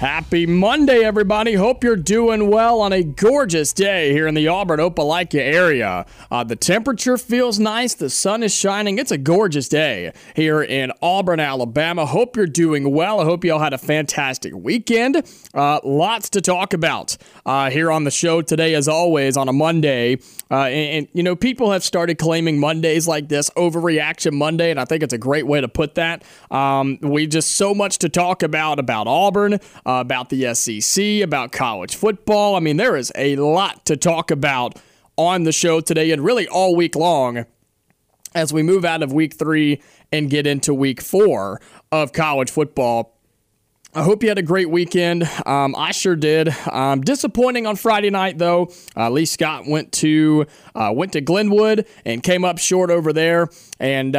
Happy Monday, everybody. Hope you're doing well on a gorgeous day here in the Auburn Opelika area. The temperature feels nice. The sun is shining. It's a gorgeous day here in Auburn, Alabama. Hope you're doing well. I hope you all had a fantastic weekend. Lots to talk about here on the show today, as always, on a Monday. You know, people have started claiming Mondays like this, Overreaction Monday, and I think it's a great way to put that. We just so much to talk about Auburn, about the SEC, about college football. I mean, there is a lot to talk about on the show today and really all week long as we move out of week 3 and get into week 4 of college football. I hope you had a great weekend. I sure did. Disappointing on Friday night, though. Lee Scott went to Glenwood and came up short over there and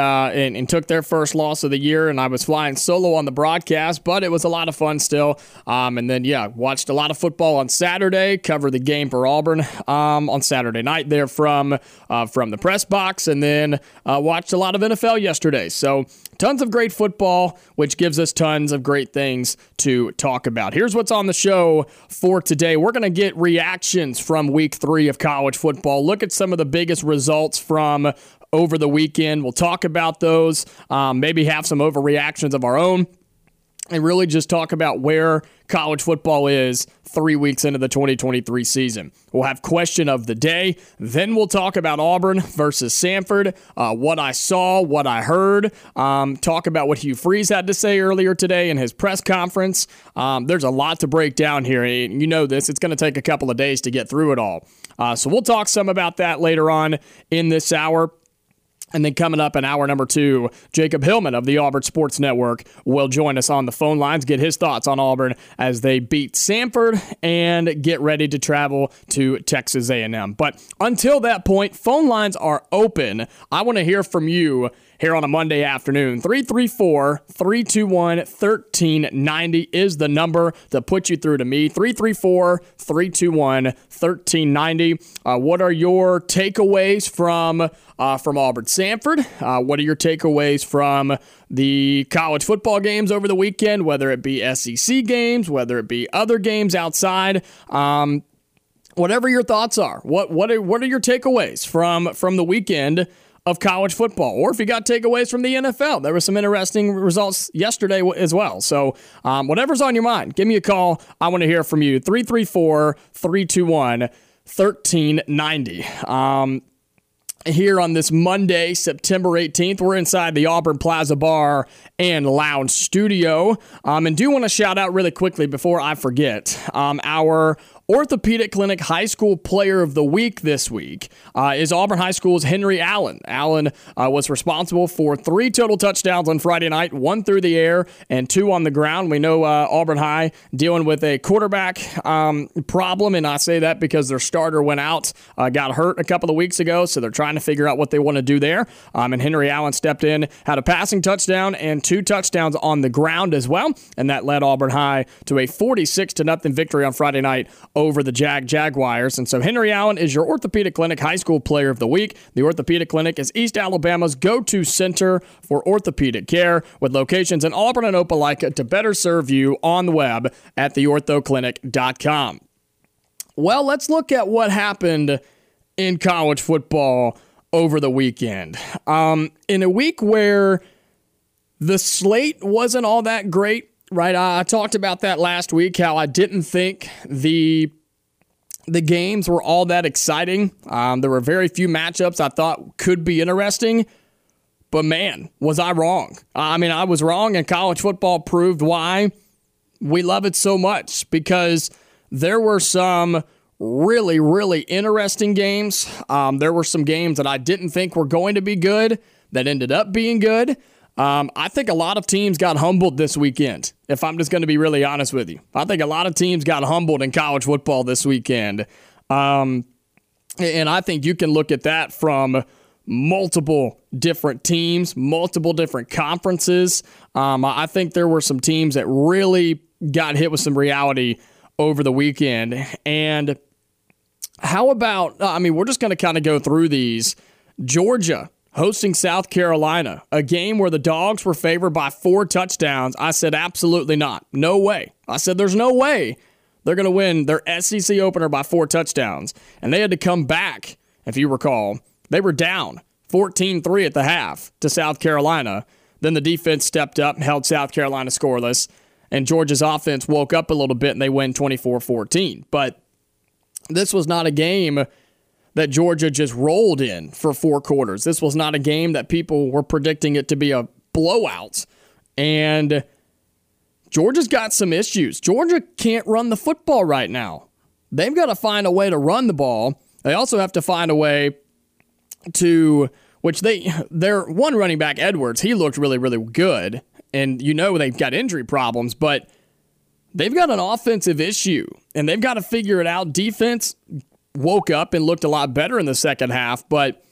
took their first loss of the year. And I was flying solo on the broadcast, but it was a lot of fun still. And then, watched a lot of football on Saturday, covered the game for Auburn on Saturday night there from the press box, and then watched a lot of NFL yesterday. So tons of great football, which gives us tons of great things to talk about. Here's what's on the show for today. We're going to get reactions from week 3 of college football. Look at some of the biggest results from over the weekend. We'll talk about those, maybe have some overreactions of our own, and really just talk about where college football is 3 weeks into the 2023 season. We'll have question of the day. Then we'll talk about Auburn versus Samford, what I saw, what I heard, talk about what Hugh Freeze had to say earlier today in his press conference. There's a lot to break down here. And you know this. It's going to take a couple of days to get through it all. So we'll talk some about that later on in this hour. And then coming up in hour number 2, Jacob Hillman of the Auburn Sports Network will join us on the phone lines, get his thoughts on Auburn as they beat Samford and get ready to travel to Texas A&M. But until that point, phone lines are open. I want to hear from you here on a Monday afternoon. 334-321-1390 is the number to put you through to me. 334-321-1390. What are your takeaways from Auburn Samford? What are your takeaways from the college football games over the weekend, whether it be SEC games, whether it be other games outside? Whatever your thoughts are, what are your takeaways from the weekend of college football, or if you got takeaways from the NFL? There were some interesting results yesterday as well. So whatever's on your mind, give me a call. I want to hear from you. 334-321-1390. Here on this Monday, September 18th, we're inside the Auburn Plaza Bar and Lounge studio. And do want to shout out really quickly before I forget, our Orthopedic Clinic High School Player of the Week this week is Auburn High School's Henry Allen. Allen was responsible for 3 total touchdowns on Friday night, 1 through the air and 2 on the ground. We know Auburn High dealing with a quarterback problem, and I say that because their starter went out, got hurt a couple of weeks ago, so they're trying to figure out what they want to do there. And Henry Allen stepped in, had a passing touchdown and 2 touchdowns on the ground as well, and that led Auburn High to a 46-0 victory on Friday night over the Jaguars. And so Henry Allen is your Orthopedic Clinic High School Player of the Week. The Orthopedic Clinic is East Alabama's go-to center for orthopedic care, with locations in Auburn and Opelika, to better serve you on the web at theorthoclinic.com. Well, let's look at what happened in college football over the weekend. In a week where the slate wasn't all that great, right? I talked about that last week, how I didn't think the games were all that exciting. There were very few matchups I thought could be interesting, but man, was I wrong. I mean, I was wrong, and college football proved why We love it so much because there were some really, really interesting games. There were some games that I didn't think were going to be good that ended up being good. I think a lot of teams got humbled this weekend, if I'm just going to be really honest with you. I think a lot of teams got humbled in college football this weekend. And I think you can look at that from multiple different teams, multiple different conferences. I think there were some teams that really got hit with some reality over the weekend. And how about, we're just going to kind of go through these. Georgia hosting South Carolina, a game where the dogs were favored by 4 touchdowns. I said, absolutely not. No way. I said, there's no way they're going to win their SEC opener by 4 touchdowns. And they had to come back, if you recall. They were down 14-3 at the half to South Carolina. Then the defense stepped up and held South Carolina scoreless. And Georgia's offense woke up a little bit, and they win 24-14. But this was not a game that Georgia just rolled in for 4 quarters. This was not a game that people were predicting it to be a blowout. And Georgia's got some issues. Georgia can't run the football right now. They've got to find a way to run the ball. They also have to find a way to, which their one running back, Edwards, he looked really, really good. And you know they've got injury problems, but they've got an offensive issue, and they've got to figure it out. Defense woke up and looked a lot better in the second half, but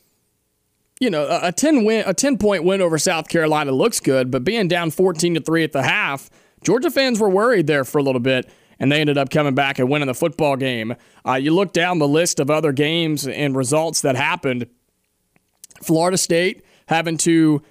you know, a 10-point win over South Carolina looks good, but being down 14-3 at the half, Georgia fans were worried there for a little bit, and they ended up coming back and winning the football game. You look down the list of other games and results that happened. Florida State having to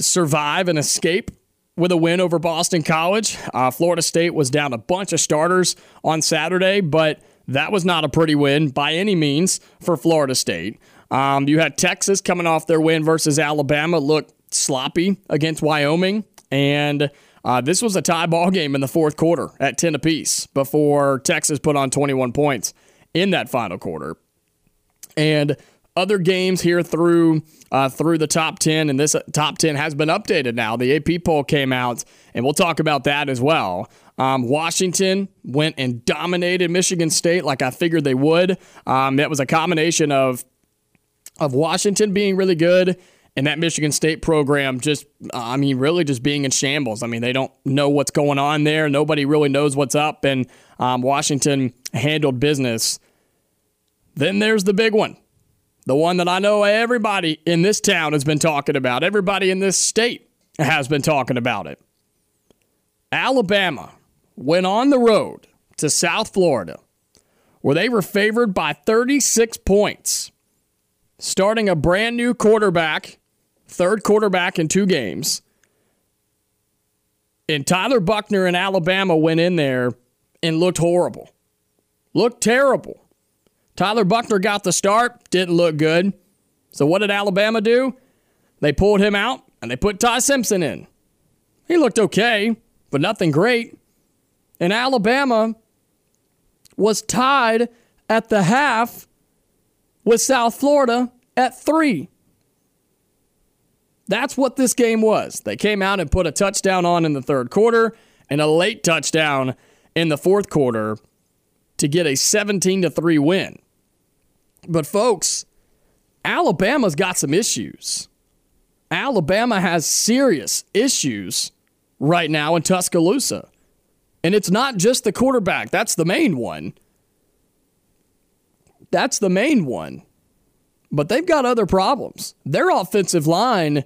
survive and escape with a win over Boston College. Florida State was down a bunch of starters on Saturday, but that was not a pretty win by any means for Florida State. You had Texas coming off their win versus Alabama, look sloppy against Wyoming, and this was a tie ball game in the fourth quarter at 10 apiece before Texas put on 21 points in that final quarter. And other games here through the top 10, and this top 10 has been updated now. The AP poll came out, and we'll talk about that as well. Washington went and dominated Michigan State like I figured they would. That was a combination of Washington being really good and that Michigan State program just being in shambles. They don't know what's going on there. Nobody really knows what's up, and Washington handled business. Then there's the big one. The one that I know everybody in this town has been talking about. Everybody in this state has been talking about it. Alabama went on the road to South Florida, where they were favored by 36 points, starting a brand new quarterback, third quarterback in 2 games. And Tyler Buckner in Alabama went in there and looked horrible, looked terrible. Tyler Buckner got the start, didn't look good. So what did Alabama do? They pulled him out, and they put Ty Simpson in. He looked okay, but nothing great. And Alabama was tied at the half with South Florida at 3. That's what this game was. They came out and put a touchdown on in the third quarter and a late touchdown in the fourth quarter to get a 17-3 win. But folks, Alabama's got some issues. Alabama has serious issues right now in Tuscaloosa. And it's not just the quarterback. That's the main one. But they've got other problems. Their offensive line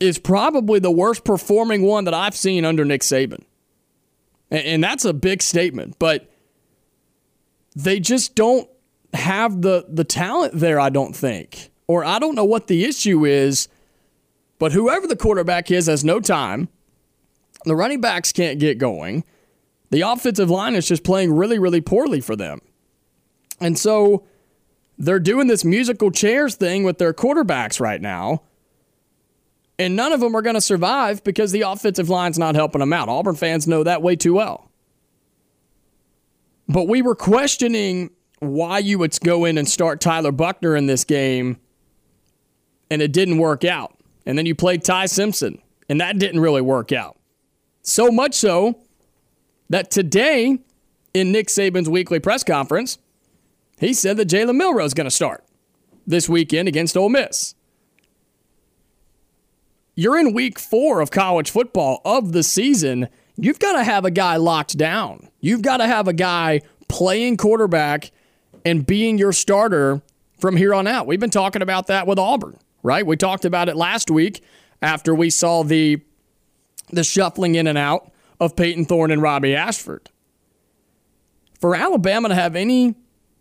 is probably the worst performing one that I've seen under Nick Saban. And that's a big statement. But they just don't have the talent there, I don't think. Or I don't know what the issue is, but whoever the quarterback is has no time. The running backs can't get going. The offensive line is just playing really, really poorly for them. And so they're doing this musical chairs thing with their quarterbacks right now. And none of them are going to survive because the offensive line's not helping them out. Auburn fans know that way too well. But we were questioning why you would go in and start Tyler Buckner in this game, and it didn't work out. And then you played Ty Simpson, and that didn't really work out. So much so that today in Nick Saban's weekly press conference, he said that Jalen Milroe is going to start this weekend against Ole Miss. You're in week 4 of college football of the season. You've got to have a guy locked down. You've got to have a guy playing quarterback and being your starter from here on out. We've been talking about that with Auburn, right? We talked about it last week after we saw the shuffling in and out of Peyton Thorne and Robbie Ashford. For Alabama to have any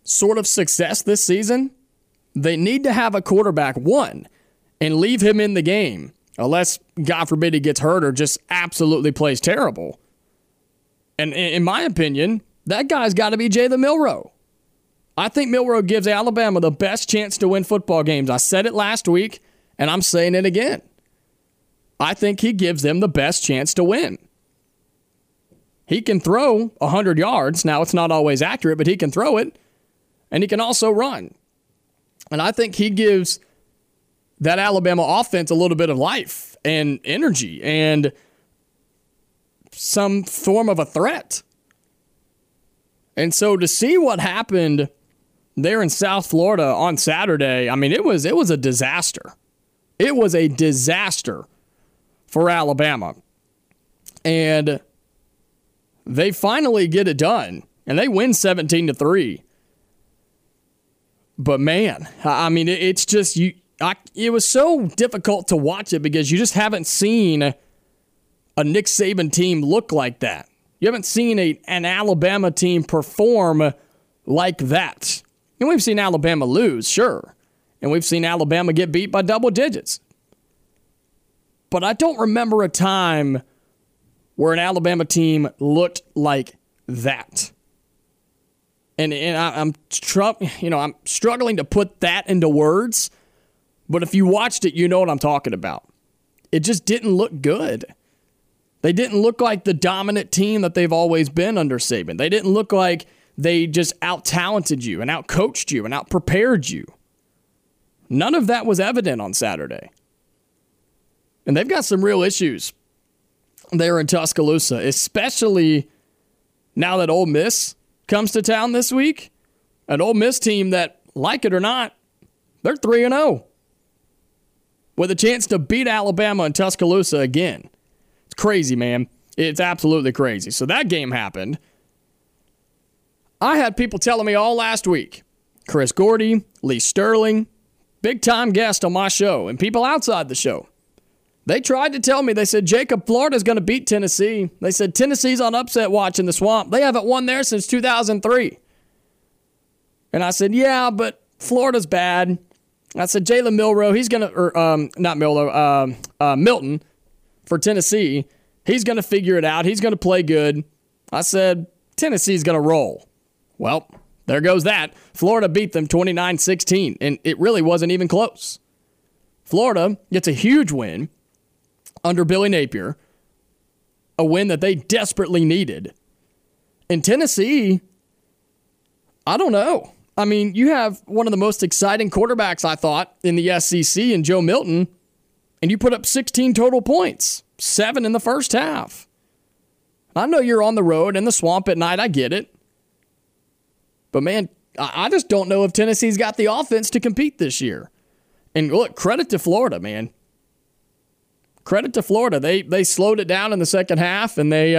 sort of success this season, they need to have a quarterback, one, and leave him in the game, unless, God forbid, he gets hurt or just absolutely plays terrible. And in my opinion, that guy's got to be Jalen Milroe. I think Milroe gives Alabama the best chance to win football games. I said it last week, and I'm saying it again. I think he gives them the best chance to win. He can throw 100 yards. Now, it's not always accurate, but he can throw it. And he can also run. And I think he gives that Alabama offense a little bit of life and energy and some form of a threat. And so to see what happened there in South Florida on Saturday, I mean, it was a disaster. It was a disaster for Alabama. And they finally get it done, and they win 17-3. But man, I mean, it's just it was so difficult to watch it because you just haven't seen a Nick Saban team look like that. You haven't seen an Alabama team perform like that. And we've seen Alabama lose, sure, and we've seen Alabama get beat by double digits. But I don't remember a time where an Alabama team looked like that. And I'm struggling to put that into words, but if you watched it, you know what I'm talking about. It just didn't look good. They didn't look like the dominant team that they've always been under Saban. They didn't look like they just out-talented you and out-coached you and out-prepared you. None of that was evident on Saturday. And they've got some real issues there in Tuscaloosa, especially now that Ole Miss comes to town this week. An Ole Miss team that, like it or not, they're 3-0. With a chance to beat Alabama in Tuscaloosa again. It's crazy, man. It's absolutely crazy. So that game happened. I had people telling me all last week, Chris Gordy, Lee Sterling, big-time guest on my show, and people outside the show. They tried to tell me, they said, Jacob, Florida's going to beat Tennessee. They said, Tennessee's on upset watch in the swamp. They haven't won there since 2003. And I said, yeah, but Florida's bad. I said, Jalen Milroe, he's going to, Milton for Tennessee. He's going to figure it out. He's going to play good. I said, Tennessee's going to roll. Well, there goes that. Florida beat them 29-16, and it really wasn't even close. Florida gets a huge win under Billy Napier, a win that they desperately needed. In Tennessee, I don't know. I mean, you have one of the most exciting quarterbacks, I thought, in the SEC in Joe Milton, and you put up 16 total points, 7 in the first half. I know you're on the road in the swamp at night. I get it. But, man, I just don't know if Tennessee's got the offense to compete this year. And, look, credit to Florida, man. Credit to Florida. They slowed it down in the second half, and they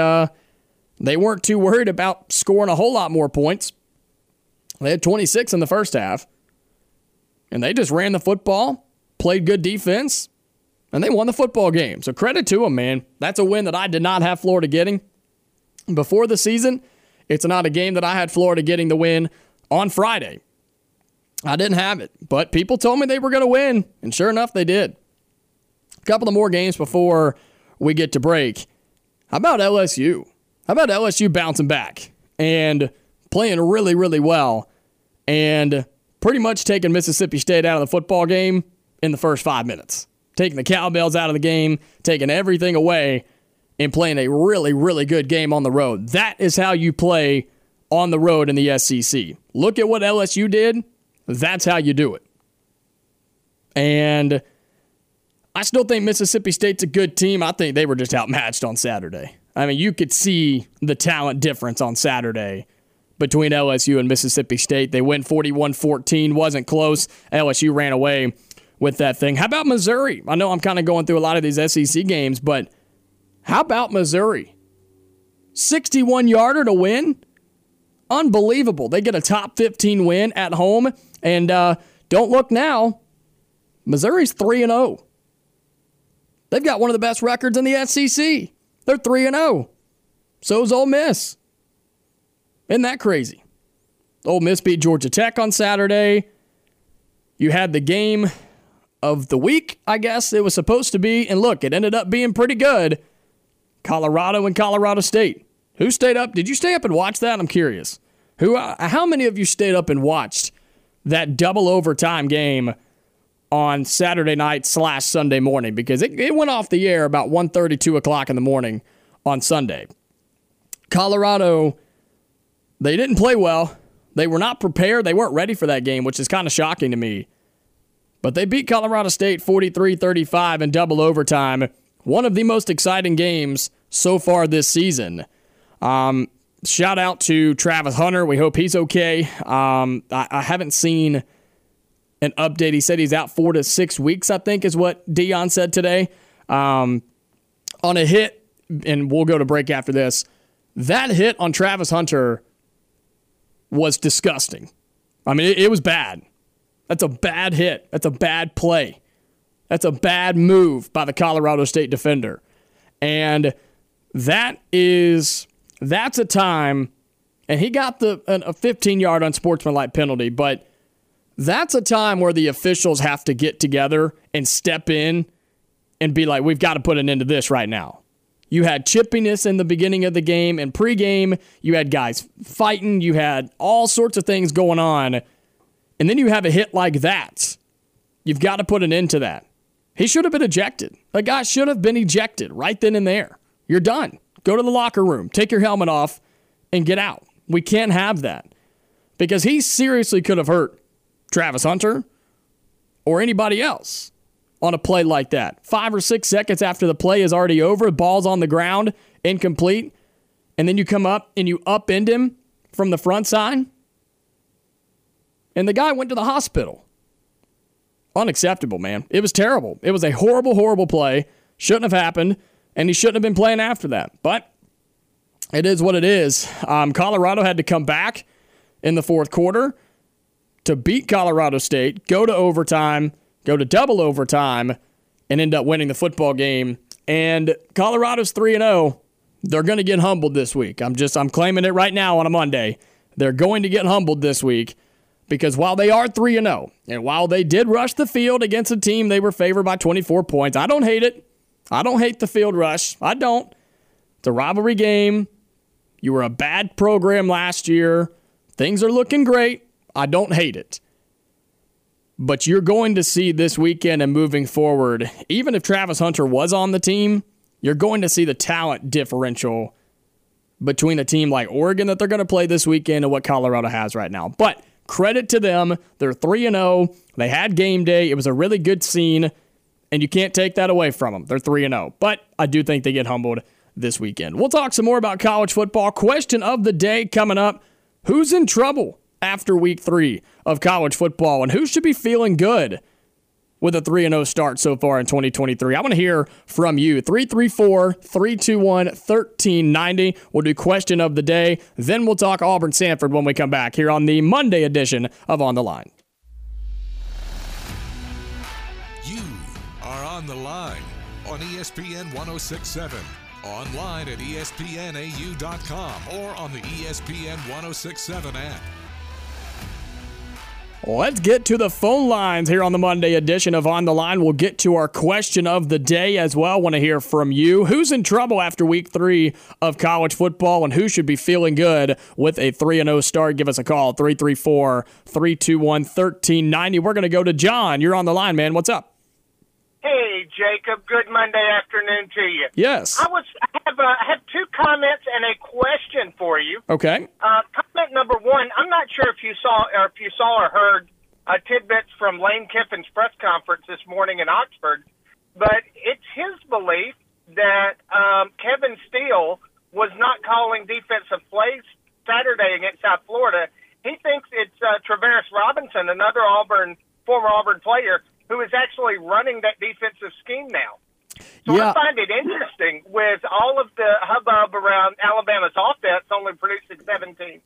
weren't too worried about scoring a whole lot more points. They had 26 in the first half, and they just ran the football, played good defense, and they won the football game. So credit to them, man. That's a win that I did not have Florida getting before the season. It's not a game that I had Florida getting the win on Friday. I didn't have it, but people told me they were going to win, and sure enough, they did. Couple of more games before we get to break. How about LSU? How about LSU bouncing back and playing really, really well and pretty much taking Mississippi State out of the football game in the first 5 minutes, taking the cowbells out of the game, taking everything away, and playing a really, really good game on the road. That is how you play on the road in the SEC. Look at what LSU did. That's how you do it. And I still think Mississippi State's a good team. I think they were just outmatched on Saturday. I mean, you could see the talent difference on Saturday between LSU and Mississippi State. They win 41-14. Wasn't close. LSU ran away with that thing. How about Missouri? I know I'm kind of going through a lot of these SEC games, but how about Missouri? 61-yarder to win? Unbelievable. They get a top 15 win at home, and don't look now. Missouri's 3-0. They've got one of the best records in the SEC. They're 3-0. So's Ole Miss. Isn't that crazy? Ole Miss beat Georgia Tech on Saturday. You had the game of the week, I guess it was supposed to be. And look, it ended up being pretty good. Colorado and Colorado State. Who stayed up? Did you stay up and watch that? I'm curious. How many of you stayed up and watched that double overtime game on Saturday night / Sunday morning? Because it went off the air about 1:30, 2 o'clock in the morning on Sunday. Colorado, they didn't play well. They were not prepared. They weren't ready for that game, which is kind of shocking to me. But they beat Colorado State 43-35 in double overtime. One of the most exciting games so far this season. Shout out to Travis Hunter. We hope he's okay. I haven't seen an update. He said he's out 4 to 6 weeks, I think is what Deion said today. On a hit, and we'll go to break after this. That hit on Travis Hunter was disgusting. I mean, it was bad. That's a bad hit. That's a bad play. That's a bad move by the Colorado State defender. And that's a time, and he got a 15-yard unsportsmanlike penalty, but that's a time where the officials have to get together and step in and be like, we've got to put an end to this right now. You had chippiness in the beginning of the game and pregame. You had guys fighting. You had all sorts of things going on. And then you have a hit like that. You've got to put an end to that. He should have been ejected. A guy should have been ejected right then and there. You're done. Go to the locker room. Take your helmet off and get out. We can't have that. Because he seriously could have hurt Travis Hunter or anybody else on a play like that. 5 or 6 seconds after the play is already over, ball's on the ground, incomplete, and then you come up and you upend him from the front side. And the guy went to the hospital. Unacceptable, man. It was terrible. It was a horrible, horrible play. Shouldn't have happened, and he shouldn't have been playing after that. But it is what it is. Colorado had to come back in the fourth quarter to beat Colorado State, go to overtime, go to double overtime, and end up winning the football game. And Colorado's 3-0. They're going to get humbled this week. I'm claiming it right now on a Monday. They're going to get humbled this week. Because while they are 3-0, and while they did rush the field against a team they were favored by 24 points, I don't hate it. I don't hate the field rush. I don't. It's a rivalry game. You were a bad program last year. Things are looking great. I don't hate it. But you're going to see this weekend and moving forward, even if Travis Hunter was on the team, you're going to see the talent differential between a team like Oregon that they're going to play this weekend and what Colorado has right now. But credit to them. They're 3-0. They had game day. It was a really good scene, and you can't take that away from them. They're 3-0. But I do think they get humbled this weekend. We'll talk some more about college football. Question of the day coming up. Who's in trouble after week 3 of college football, and who should be feeling good with a 3-0 start so far in 2023? I want to hear from you. 334-321-1390. We'll do question of the day. Then we'll talk Auburn Samford when we come back here on the Monday edition of On the Line. You are On the Line on ESPN 1067. Online at ESPNAU.com or on the ESPN 1067 app. Let's get to the phone lines here on the Monday edition of On the Line. We'll get to our question of the day as well. Want to hear from you. Who's in trouble after week 3 of college football, and who should be feeling good with a 3-0 start? Give us a call, 334-321-1390. We're going to go to John. You're on the line, man. What's up? Hey, Jacob. Good Monday afternoon to you. Yes. I have 2 comments and a question for you. Okay. Comment number 1, I'm not sure if you saw or heard tidbits from Lane Kiffin's press conference this morning in Oxford, but it's his belief that Kevin Steele was not calling defensive plays Saturday against South Florida. He thinks it's Traverse Robinson, another former Auburn player, who is actually running that defensive scheme now. So yeah. I find it interesting with all of the hubbub around Alabama's offense only producing 17 points.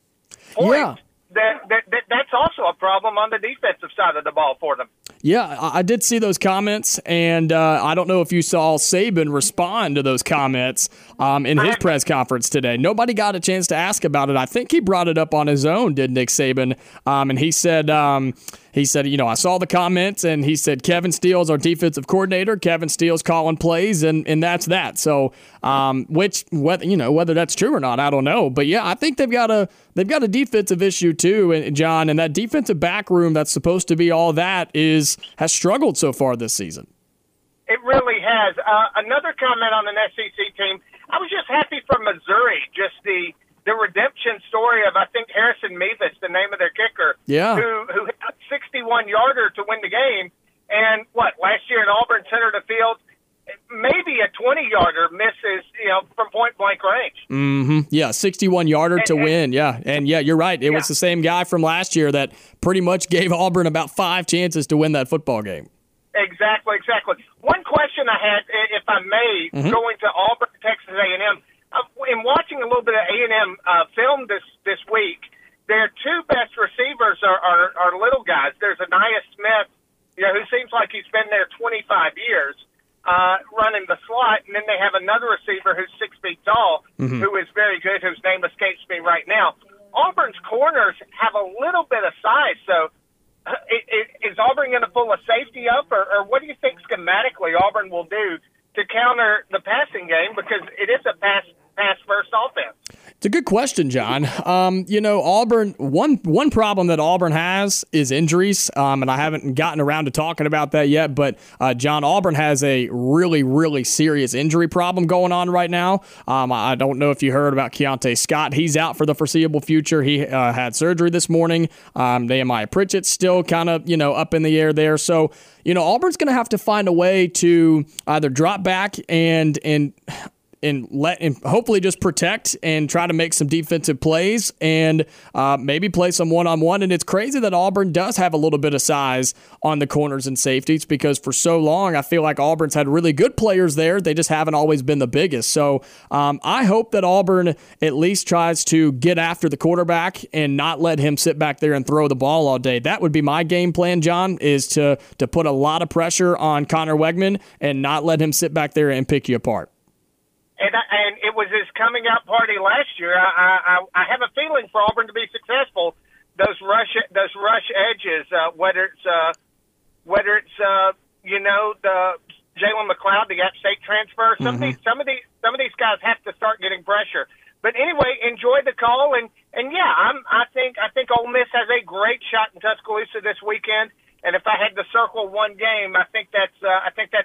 Yeah. That's also a problem on the defensive side of the ball for them. Yeah, I did see those comments, and I don't know if you saw Saban respond to those comments in his press conference today. Nobody got a chance to ask about it. I think he brought it up on his own, did Nick Saban? And he said, you know, I saw the comments, and he said Kevin Steele's our defensive coordinator. Kevin Steele's calling plays, and that's that. So, whether that's true or not, I don't know. But yeah, I think they've got a defensive issue too, and John, and that defensive back room that's supposed to be all that has struggled so far this season. It really has. Another comment on an SEC team. I was just happy for Missouri, just the redemption story of, I think, Harrison Mevis, the name of their kicker, yeah, who hit a 61-yarder to win the game. And last year in Auburn center to field, maybe a 20-yarder misses, from point-blank range. Mm-hmm. Yeah, 61-yarder to win. Yeah, and yeah, you're right. It was the same guy from last year that pretty much gave Auburn about 5 chances to win that football game. Exactly. One question I had, if I may, going to Auburn, Texas A&M, in watching a little bit of A&M film this week, their two best receivers are little guys. There's Anaya Smith, who seems like he's been there 25 years, running the slot, and then they have another receiver who's 6 feet tall, who is very good, whose name escapes me right now. Auburn's corners have a little bit of size, so is Auburn going to pull a safety up, or what do you think schematically Auburn will do to counter the passing game, because it is a pass-first offense? It's a good question, John. Auburn, one problem that Auburn has is injuries, and I haven't gotten around to talking about that yet, but John, Auburn has a really, really serious injury problem going on right now. I don't know if you heard about Keontae Scott. He's out for the foreseeable future. He had surgery this morning. Nehemiah Pritchett's still kind of, up in the air there. So, Auburn's going to have to find a way to either drop back and hopefully just protect and try to make some defensive plays and maybe play some one-on-one. And it's crazy that Auburn does have a little bit of size on the corners and safeties, because for so long I feel like Auburn's had really good players there. They just haven't always been the biggest. So I hope that Auburn at least tries to get after the quarterback and not let him sit back there and throw the ball all day. That would be my game plan, John, is to put a lot of pressure on Conner Weigman and not let him sit back there and pick you apart. And it was his coming-out party last year. I have a feeling for Auburn to be successful, those rush edges, whether it's the Jalen McLeod, the App State transfer. Some of these guys have to start getting pressure. But anyway, enjoy the call, I think Ole Miss has a great shot in Tuscaloosa this weekend. And if I had to circle one game, I think that's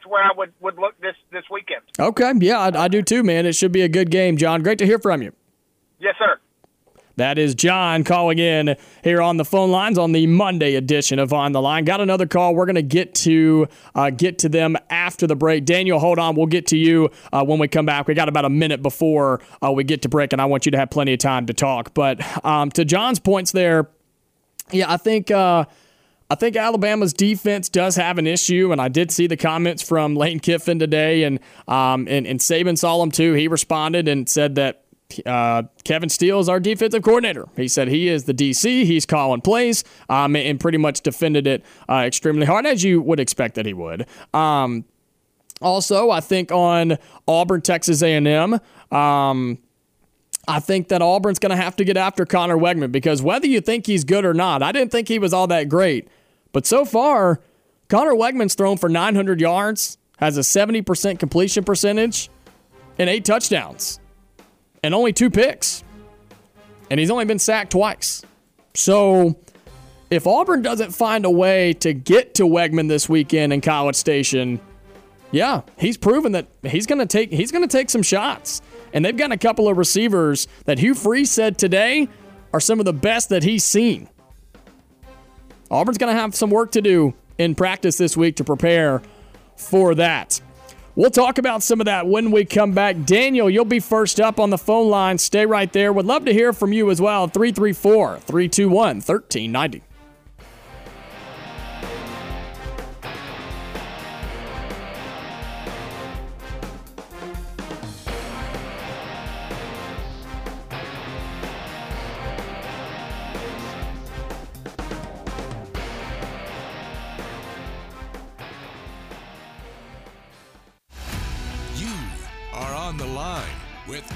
where I would look this weekend. Okay, yeah, I do too, man. It should be a good game, John. Great to hear from you. Yes, sir. That is John calling in here on the phone lines on the Monday edition of On the Line. Got another call. We're going to get to them after the break. Daniel, hold on. We'll get to you when we come back. We got about a minute before we get to break, and I want you to have plenty of time to talk. But to John's points there, yeah, I think Alabama's defense does have an issue, and I did see the comments from Lane Kiffin today, and Saban saw him too. He responded and said that Kevin Steele is our defensive coordinator. He said he is the DC. He's calling plays, and pretty much defended it extremely hard, as you would expect that he would. Also, I think on Auburn, Texas A&M, I think that Auburn's going to have to get after Conner Weigman, because whether you think he's good or not, I didn't think he was all that great. But so far, Conner Weigman's thrown for 900 yards, has a 70% completion percentage, and 8 touchdowns, and only 2 picks. And he's only been sacked twice. So if Auburn doesn't find a way to get to Weigman this weekend in College Station, yeah, he's proven that he's going to take some shots. And they've got a couple of receivers that Hugh Freeze said today are some of the best that he's seen. Auburn's going to have some work to do in practice this week to prepare for that. We'll talk about some of that when we come back. Daniel, you'll be first up on the phone line. Stay right there. Would love to hear from you as well. 334-321-1390.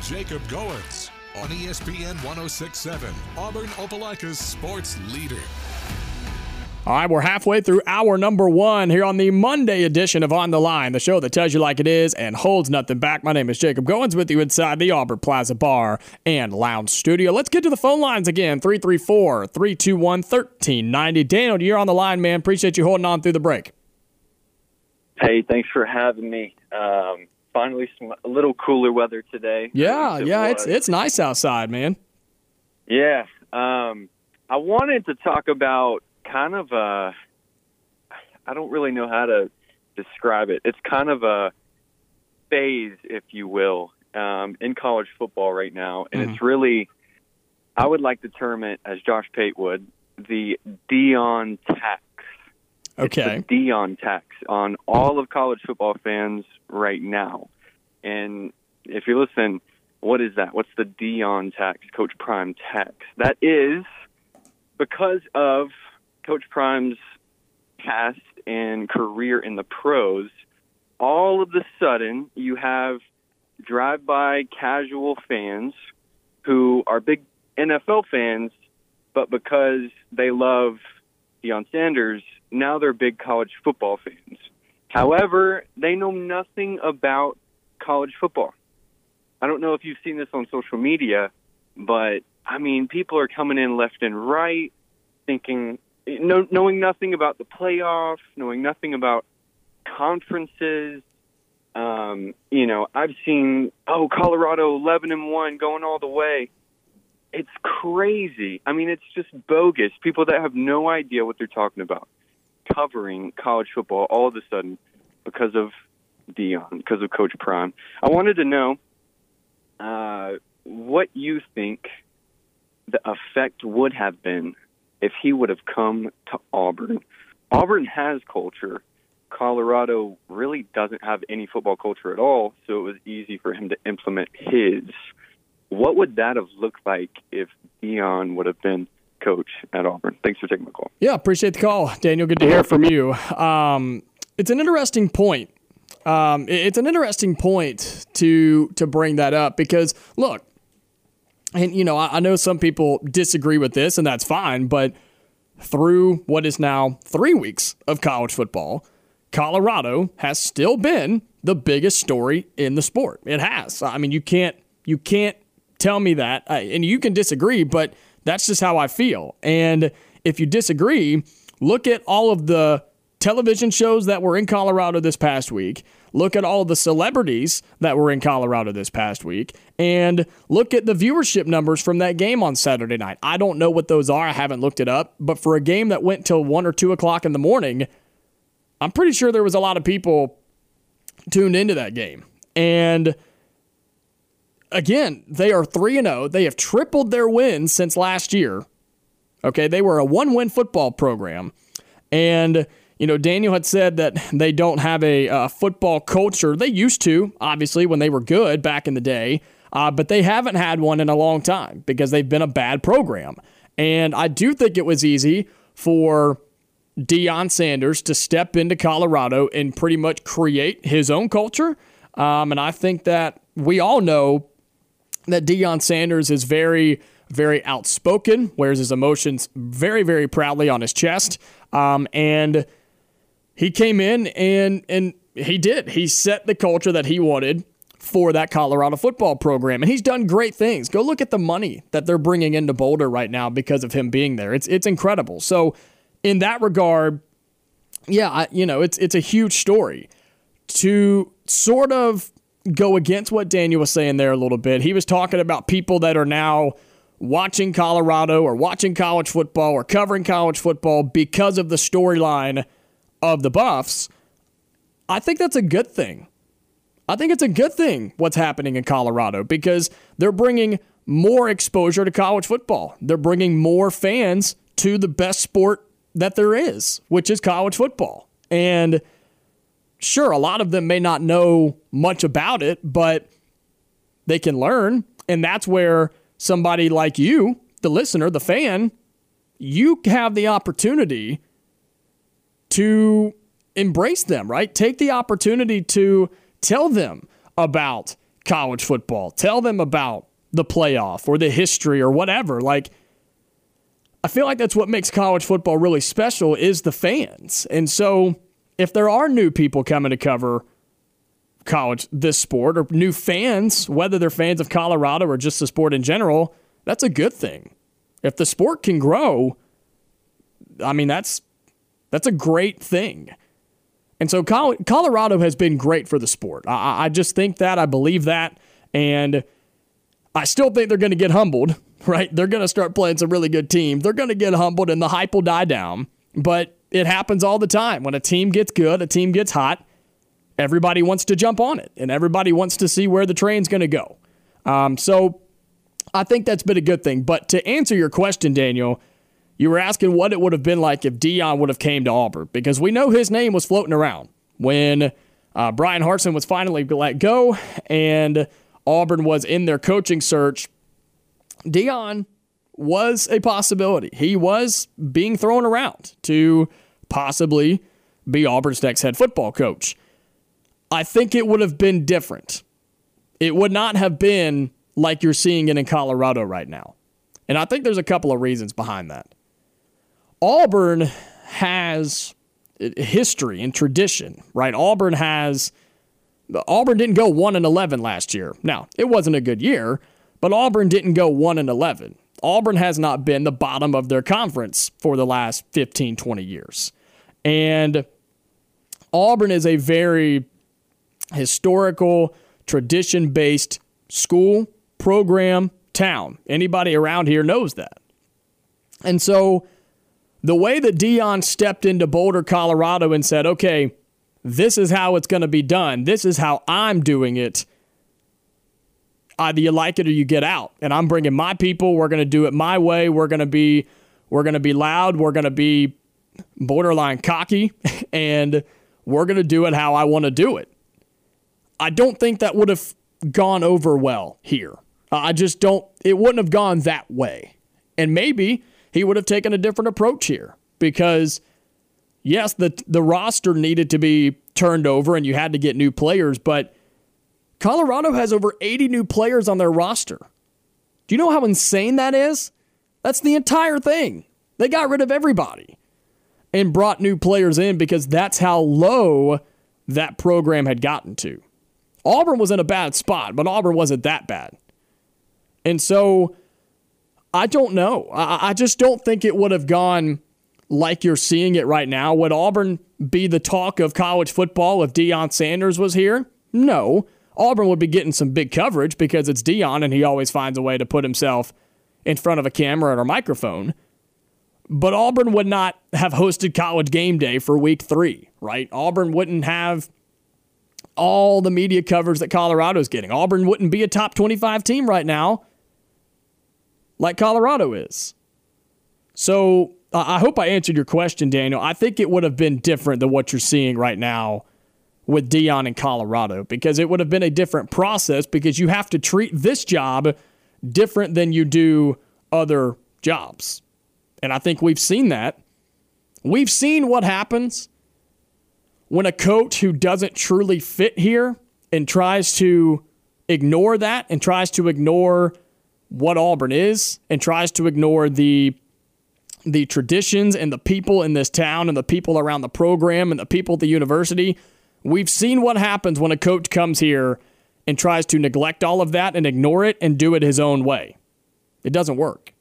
Jacob Goins on ESPN 1067, Auburn Opelika's sports leader. All right, we're halfway through hour number one here on the Monday edition of On the Line, the show that tells you like it is and holds nothing back. My name is Jacob Goins with you inside the Auburn Plaza Bar and Lounge Studio. Let's get to the phone lines again, 334-321-1390. Daniel, you're on the line, man. Appreciate you holding on through the break. Hey, thanks for having me. Finally, some a little cooler weather today. Yeah, it's nice outside, man. Yeah, I wanted to talk about kind of a, I don't really know how to describe it. It's kind of a phase, if you will, in college football right now, and it's really, I would like to term it, as Josh Pate would, the Deion tax. Okay. It's the Deion tax on all of college football fans right now. And if you listen, what is that? What's the Deion tax, Coach Prime tax? That is because of Coach Prime's past and career in the pros, all of a sudden you have drive-by casual fans who are big NFL fans, but because they love Deion Sanders, now they're big college football fans. However, they know nothing about college football. I don't know if you've seen this on social media, but, I mean, people are coming in left and right, thinking, knowing nothing about the playoffs, knowing nothing about conferences. I've seen, Colorado 11-1 going all the way. It's crazy. I mean, it's just bogus. People that have no idea what they're talking about covering college football all of a sudden because of Deion, because of Coach Prime. I wanted to know what you think the effect would have been if he would have come to Auburn. Auburn has culture. Colorado really doesn't have any football culture at all, so it was easy for him to implement his. What would that have looked like if Deion would have been coach at Auburn? Thanks for taking my call. Yeah, appreciate the call, Daniel. Good to hear from you. It's an interesting point. It's an interesting point to bring that up because, look, and I know some people disagree with this, and that's fine, but through what is now 3 weeks of college football, Colorado has still been the biggest story in the sport. It has. I mean, you can't tell me that, and you can disagree, but that's just how I feel. And if you disagree, look at all of the television shows that were in Colorado this past week. Look at all of the celebrities that were in Colorado this past week. And look at the viewership numbers from that game on Saturday night. I don't know what those are. I haven't looked it up. But for a game that went till 1 or 2 o'clock in the morning, I'm pretty sure there was a lot of people tuned into that game. And again, they are 3-0. They have tripled their wins since last year. Okay, they were a one-win football program. And, Daniel had said that they don't have a football culture. They used to, obviously, when they were good back in the day. But they haven't had one in a long time because they've been a bad program. And I do think it was easy for Deion Sanders to step into Colorado and pretty much create his own culture. And I think that we all know that Deion Sanders is very, very outspoken, wears his emotions very, very proudly on his chest. And he came in and he did. He set the culture that he wanted for that Colorado football program. And he's done great things. Go look at the money that they're bringing into Boulder right now because of him being there. It's incredible. So in that regard, yeah, it's a huge story. To sort of go against what Daniel was saying there a little bit. He was talking about people that are now watching Colorado or watching college football or covering college football because of the storyline of the Buffs. I think that's a good thing. I think it's a good thing what's happening in Colorado, because they're bringing more exposure to college football. They're bringing more fans to the best sport that there is, which is college football. And sure, a lot of them may not know much about it, but they can learn. And that's where somebody like you, the listener, the fan, you have the opportunity to embrace them, right? Take the opportunity to tell them about college football. Tell them about the playoff or the history or whatever. Like, I feel like that's what makes college football really special is the fans. And so if there are new people coming to cover college, this sport, or new fans, whether they're fans of Colorado or just the sport in general, that's a good thing. If the sport can grow, I mean, that's a great thing. And so Colorado has been great for the sport. I just think that. I believe that. And I still think they're going to get humbled, right? They're going to start playing some really good teams. They're going to get humbled, and the hype will die down. But it happens all the time. When a team gets good, a team gets hot, everybody wants to jump on it, and everybody wants to see where the train's going to go. So I think that's been a good thing. But to answer your question, Daniel, you were asking what it would have been like if Deion would have came to Auburn, because we know his name was floating around when Brian Harsin was finally let go and Auburn was in their coaching search. Deion was a possibility. He was being thrown around to possibly be Auburn's next head football coach. I think it would have been different. It would not have been like you're seeing it in Colorado right now. And I think there's a couple of reasons behind that. Auburn has history and tradition, right? Auburn didn't go 1-11 last year. Now, it wasn't a good year, but Auburn didn't go 1-11. Auburn has not been the bottom of their conference for the last 15, 20 years. And Auburn is a very historical, tradition-based school, program, town. Anybody around here knows that. And so the way that Deion stepped into Boulder, Colorado and said, okay, this is how it's going to be done. This is how I'm doing it. Either you like it or you get out. And I'm bringing my people. We're going to do it my way. We're going to be loud. We're going to be borderline cocky. And we're going to do it how I want to do it. I don't think that would have gone over well here. I just don't, it wouldn't have gone that way. And maybe he would have taken a different approach here, because yes, the roster needed to be turned over and you had to get new players, but Colorado has over 80 new players on their roster. Do you know how insane that is? That's the entire thing. They got rid of everybody and brought new players in because that's how low that program had gotten to. Auburn was in a bad spot, but Auburn wasn't that bad. And so, I don't know. I just don't think it would have gone like you're seeing it right now. Would Auburn be the talk of college football if Deion Sanders was here? No. Auburn would be getting some big coverage because it's Deion and he always finds a way to put himself in front of a camera or a microphone. But Auburn would not have hosted College Game Day for week 3, right? Auburn wouldn't have all the media coverage that Colorado's getting. Auburn wouldn't be a top 25 team right now like Colorado is. So I hope I answered your question, Daniel. I think it would have been different than what you're seeing right now with Deion in Colorado, because it would have been a different process, because you have to treat this job different than you do other jobs. And I think we've seen that. We've seen what happens when a coach who doesn't truly fit here and tries to ignore that and tries to ignore what Auburn is and tries to ignore the traditions and the people in this town and the people around the program and the people at the university. We've seen what happens when a coach comes here and tries to neglect all of that and ignore it and do it his own way. It doesn't work.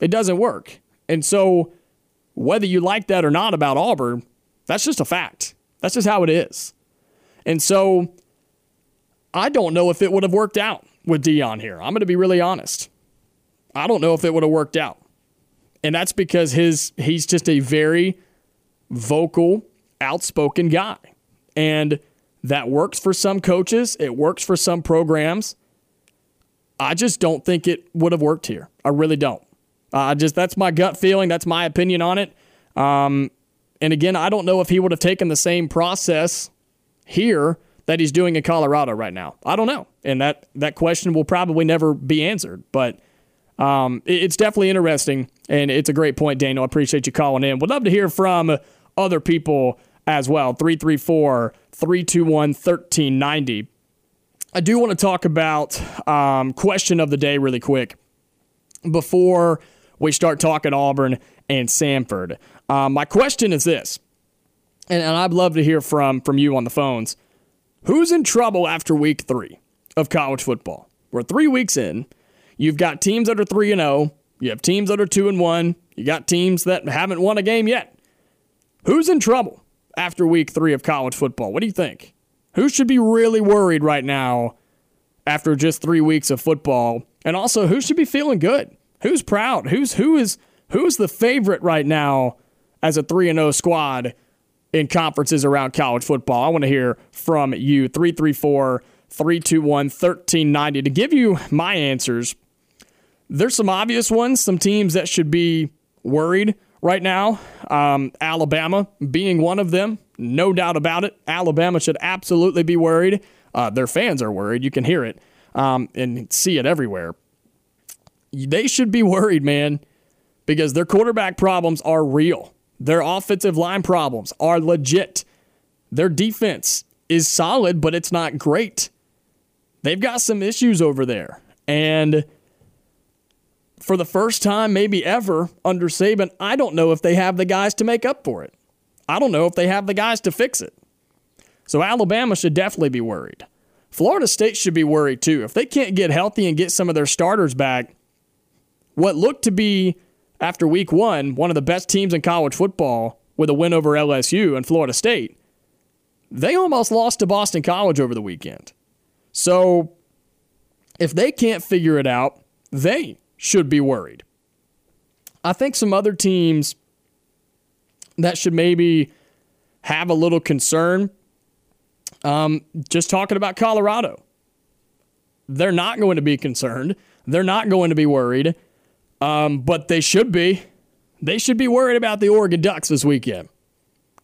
It doesn't work. And so whether you like that or not about Auburn, that's just a fact. That's just how it is. And so I don't know if it would have worked out with Deion here. I'm going to be really honest. I don't know if it would have worked out. And that's because he's just a very vocal, outspoken guy. And That works for some coaches. It works for some programs. I just don't think it would have worked here. I really don't. That's my gut feeling. That's my opinion on it. And again, I don't know if he would have taken the same process here that he's doing in Colorado right now. I don't know. And that question will probably never be answered. But it's definitely interesting, and it's a great point, Daniel. I appreciate you calling in. Would love to hear from other people as well. 334-321-1390. I do want to talk about question of the day really quick before we start talking Auburn and Samford. My question is this, and I'd love to hear from you on the phones. Who's in trouble after week 3 of college football? We're 3 weeks in. You've got teams that are 3-0. You have teams that are 2-1. You got teams that haven't won a game yet. Who's in trouble after week 3 of college football? What do you think? Who should be really worried right now after just 3 weeks of football? And also, who should be feeling good? Who's proud? Who's the favorite right now as a 3-0 squad in conferences around college football? I want to hear from you. 334-321-1390. To give you my answers, there's some obvious ones, some teams that should be worried right now. Alabama being one of them, no doubt about it. Alabama should absolutely be worried. Their fans are worried. You can hear it and see it everywhere. They should be worried, man, because their quarterback problems are real. Their offensive line problems are legit. Their defense is solid, but it's not great. They've got some issues over there. And for the first time, maybe ever, under Saban, I don't know if they have the guys to make up for it. I don't know if they have the guys to fix it. So Alabama should definitely be worried. Florida State should be worried too. If they can't get healthy and get some of their starters back, what looked to be, after week 1, one of the best teams in college football with a win over LSU and Florida State, they almost lost to Boston College over the weekend. So if they can't figure it out, they should be worried. I think some other teams that should maybe have a little concern, just talking about Colorado. They're not going to be concerned. They're not going to be worried. But they should be. They should be worried about the Oregon Ducks this weekend.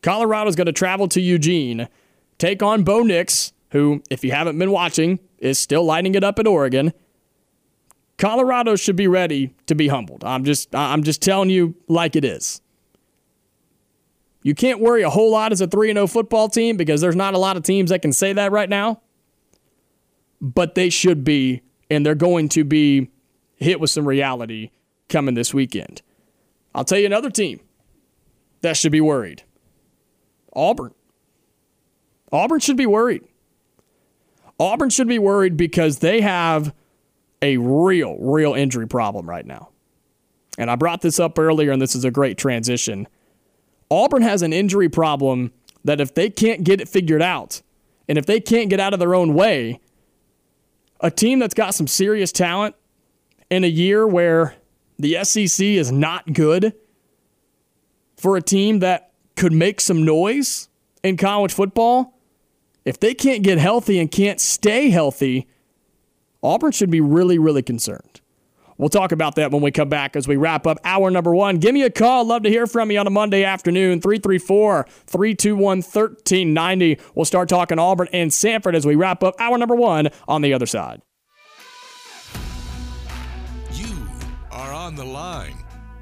Colorado's going to travel to Eugene, take on Bo Nix, who, if you haven't been watching, is still lighting it up at Oregon. Colorado should be ready to be humbled. I'm just telling you like it is. You can't worry a whole lot as a 3-0 football team because there's not a lot of teams that can say that right now. But they should be, and they're going to be hit with some reality coming this weekend. I'll tell you another team that should be worried. Auburn. Auburn should be worried. Auburn should be worried because they have a real, real injury problem right now. And I brought this up earlier, and this is a great transition. Auburn has an injury problem that if they can't get it figured out, and if they can't get out of their own way, a team that's got some serious talent in a year where the SEC is not good, for a team that could make some noise in college football, if they can't get healthy and can't stay healthy, Auburn should be really, really concerned. We'll talk about that when we come back as we wrap up hour number 1. Give me a call. Love to hear from you on a Monday afternoon. 334-321-1390. We'll start talking Auburn and Samford as we wrap up hour number 1 on the other side. Are on the line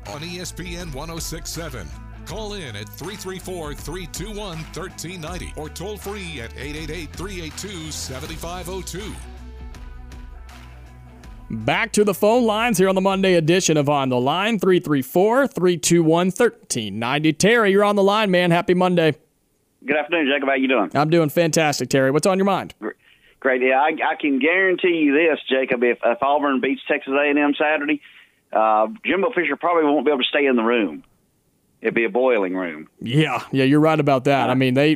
on ESPN 1067. Call in at 334-321-1390 or toll free at 888-382-7502. Back to the phone lines here on the Monday edition of On the Line. 334-321-1390. Terry, you're on the line, man. Happy Monday. Good afternoon, Jacob. How you doing? I'm doing fantastic, Terry. What's on your mind? Great. Yeah, I can guarantee you this, Jacob. If Auburn beats Texas A&M Saturday, Jimbo Fisher probably won't be able to stay in the room. It'd be a boiling room. Yeah, you're right about that. I mean, they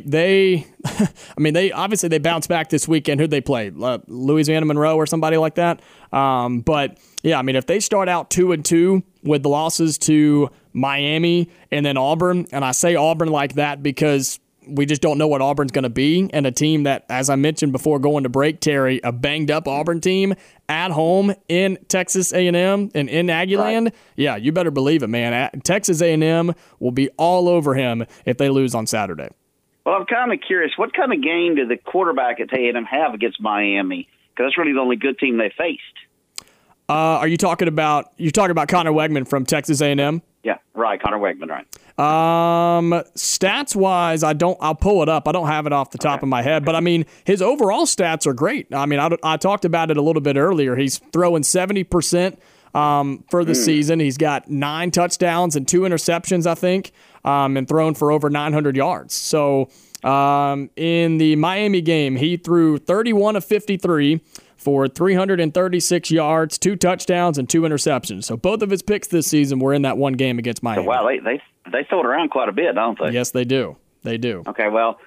obviously they bounced back this weekend. Who'd they play? Louisiana Monroe or somebody like that. But yeah, I mean, if they start out 2-2 with the losses to Miami and then Auburn, and I say Auburn like that because we just don't know what Auburn's going to be, and a team that, as I mentioned before going to break, Terry, a banged-up Auburn team at home in Texas A&M and in Aggieland, right. Yeah, you better believe it, man. Texas A&M will be all over him if they lose on Saturday. Well, I'm kind of curious, what kind of game did the quarterback at A&M have against Miami? Because that's really the only good team they faced. Are you talking about Conner Weigman from Texas A&M? Yeah, right, Conner Weigman, right. Stats wise, I'll pull it up. I don't have it off the top of my head, but I mean, his overall stats are great. I mean, I talked about it a little bit earlier. He's throwing 70% for the season. He's got 9 touchdowns and 2 interceptions, I think, and thrown for over 900 yards. So in the Miami game, he threw 31 of 53 for 336 yards, 2 touchdowns, and 2 interceptions. So both of his picks this season were in that one game against Miami. Wow, they throw it around quite a bit, don't they? Yes, they do. They do. Okay, well,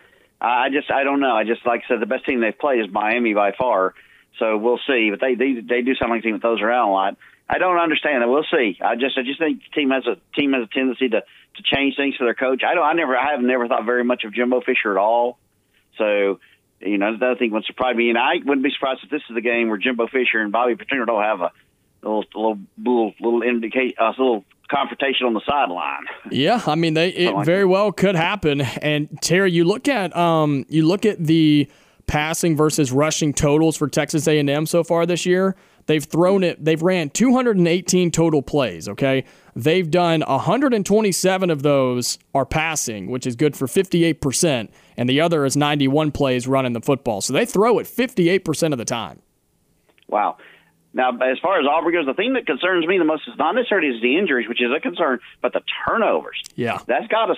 I don't know. Like I said, the best team they've played is Miami by far. So we'll see. But they do sound like a team that throws around a lot. I don't understand that. We'll see. I just think the team has a tendency to change things to their coach. I have never thought very much of Jimbo Fisher at all. So, you know, another thing would surprise me, and I wouldn't be surprised if this is the game where Jimbo Fisher and Bobby Petrino don't have a little confrontation on the sideline. Yeah, I mean, it very well could happen. And Terry, you look at the passing versus rushing totals for Texas A&M so far this year. They've ran 218 total plays, okay? They've done 127 of those are passing, which is good for 58%, and the other is 91 plays running the football. So they throw it 58% of the time. Wow. Now, as far as Auburn goes, the thing that concerns me the most is not necessarily the injuries, which is a concern, but the turnovers. Yeah. That's got to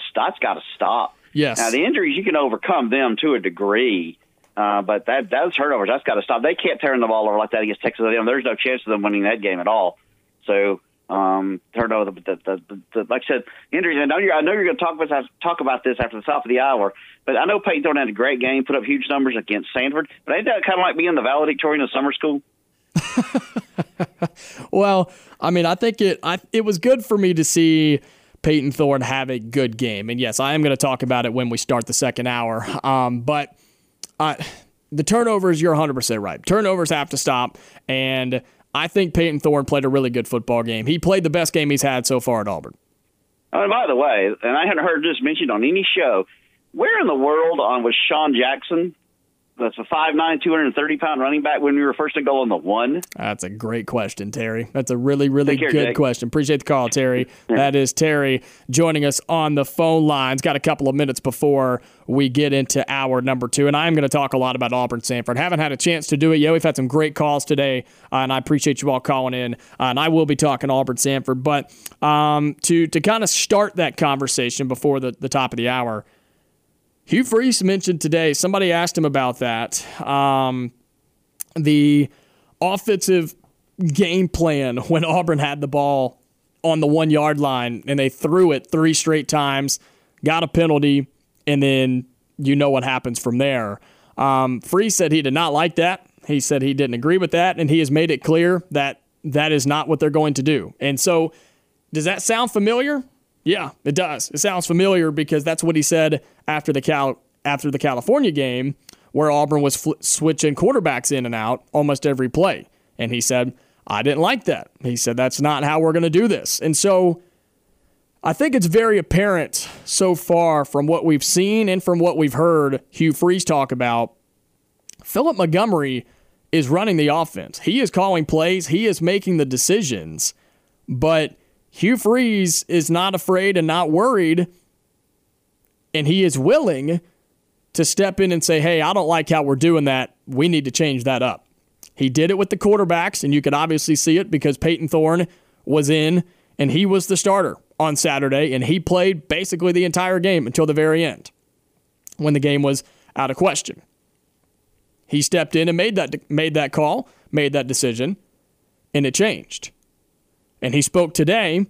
stop. Yes. Now, the injuries, you can overcome them to a degree. But those turnovers, that's got to stop. They can't turn the ball over like that against Texas A&M. There's no chance of them winning that game at all. So, turnover. Like I said, injuries. I know you're going to talk about this after the top of the hour. But I know Peyton Thorne had a great game, put up huge numbers against Samford. But ain't that kind of like being the valedictorian of summer school? Well, I mean, I think it was good for me to see Peyton Thorne have a good game. And yes, I am going to talk about it when we start the second hour. But. The turnovers, you're 100% right. Turnovers have to stop, and I think Peyton Thorne played a really good football game. He played the best game he's had so far at Auburn. And by the way, and I hadn't heard this mentioned on any show, where in the world was Sean Jackson? That's a 5'9", 230-pound running back when we were first to go on the one. That's a great question, Terry. That's a really, really good question. Appreciate the call, Terry. That is Terry joining us on the phone lines. Got a couple of minutes before we get into hour number 2, and I'm going to talk a lot about Auburn Samford. Haven't had a chance to do it yet. We've had some great calls today, and I appreciate you all calling in, and I will be talking Auburn Samford. But to kind of start that conversation before the top of the hour, Hugh Freeze mentioned today, somebody asked him about that, the offensive game plan when Auburn had the ball on the 1-yard line and they threw it 3 straight times, got a penalty, and then you know what happens from there. Freeze said he did not like that. He said he didn't agree with that, and he has made it clear that that is not what they're going to do. And so does that sound familiar? Yeah, it does. It sounds familiar because that's what he said after the California game where Auburn was switching quarterbacks in and out almost every play. And he said, I didn't like that. He said, that's not how we're going to do this. And so I think it's very apparent so far from what we've seen and from what we've heard Hugh Freeze talk about, Philip Montgomery is running the offense. He is calling plays. He is making the decisions. But Hugh Freeze is not afraid and not worried, and he is willing to step in and say, hey, I don't like how we're doing that. We need to change that up. He did it with the quarterbacks, and you could obviously see it because Peyton Thorne was in, and he was the starter on Saturday, and he played basically the entire game until the very end when the game was out of question. He stepped in and made that call, made that decision, and it changed. And he spoke today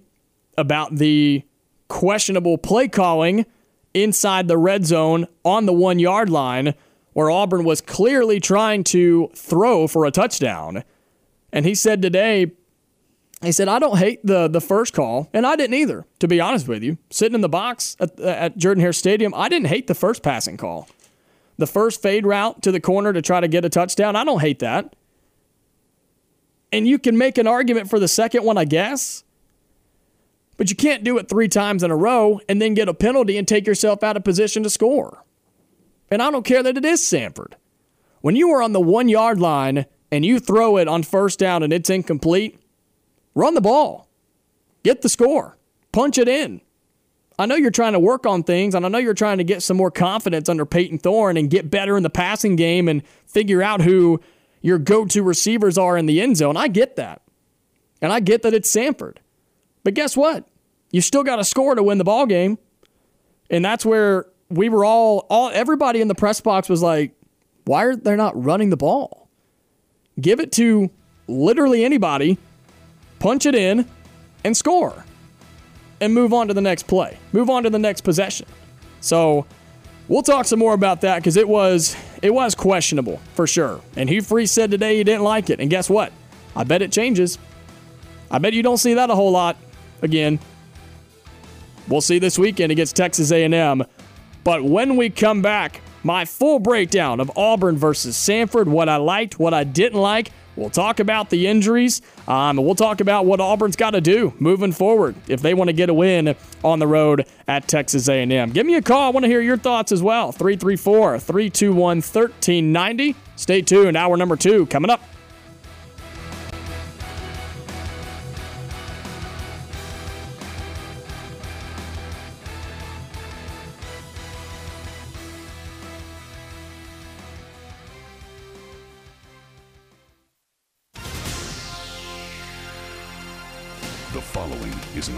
about the questionable play calling inside the red zone on the 1-yard line where Auburn was clearly trying to throw for a touchdown. And he said today He said, I don't hate the first call, and I didn't either, to be honest with you. Sitting in the box at Jordan-Hare Stadium, I didn't hate the first passing call. The first fade route to the corner to try to get a touchdown, I don't hate that. And you can make an argument for the second one, I guess, but you can't do it three times in a row and then get a penalty and take yourself out of position to score. And I don't care that it is Samford. When you are on the 1 yard line and you throw it on first down and it's incomplete, run the ball. Get the score. Punch it in. I know you're trying to work on things, and I know you're trying to get some more confidence under Peyton Thorne and get better in the passing game and figure out who your go-to receivers are in the end zone. I get that. And I get that it's Samford. But guess what? You still got to score to win the ball game. And that's where we were all everybody in the press box was like, why are they not running the ball? Give it to literally anybody. Punch it in, and score, and move on to the next play. Move on to the next possession. So we'll talk some more about that because it was questionable for sure. And Hugh Freeze said today he didn't like it. And guess what? I bet it changes. I bet you don't see that a whole lot again. We'll see this weekend against Texas A&M. But when we come back, my full breakdown of Auburn versus Samford, what I liked, what I didn't like. We'll talk about the injuries, and we'll talk about what Auburn's got to do moving forward if they want to get a win on the road at Texas A&M. Give me a call. I want to hear your thoughts as well. 334-321-1390. Stay tuned. Hour number 2 coming up. An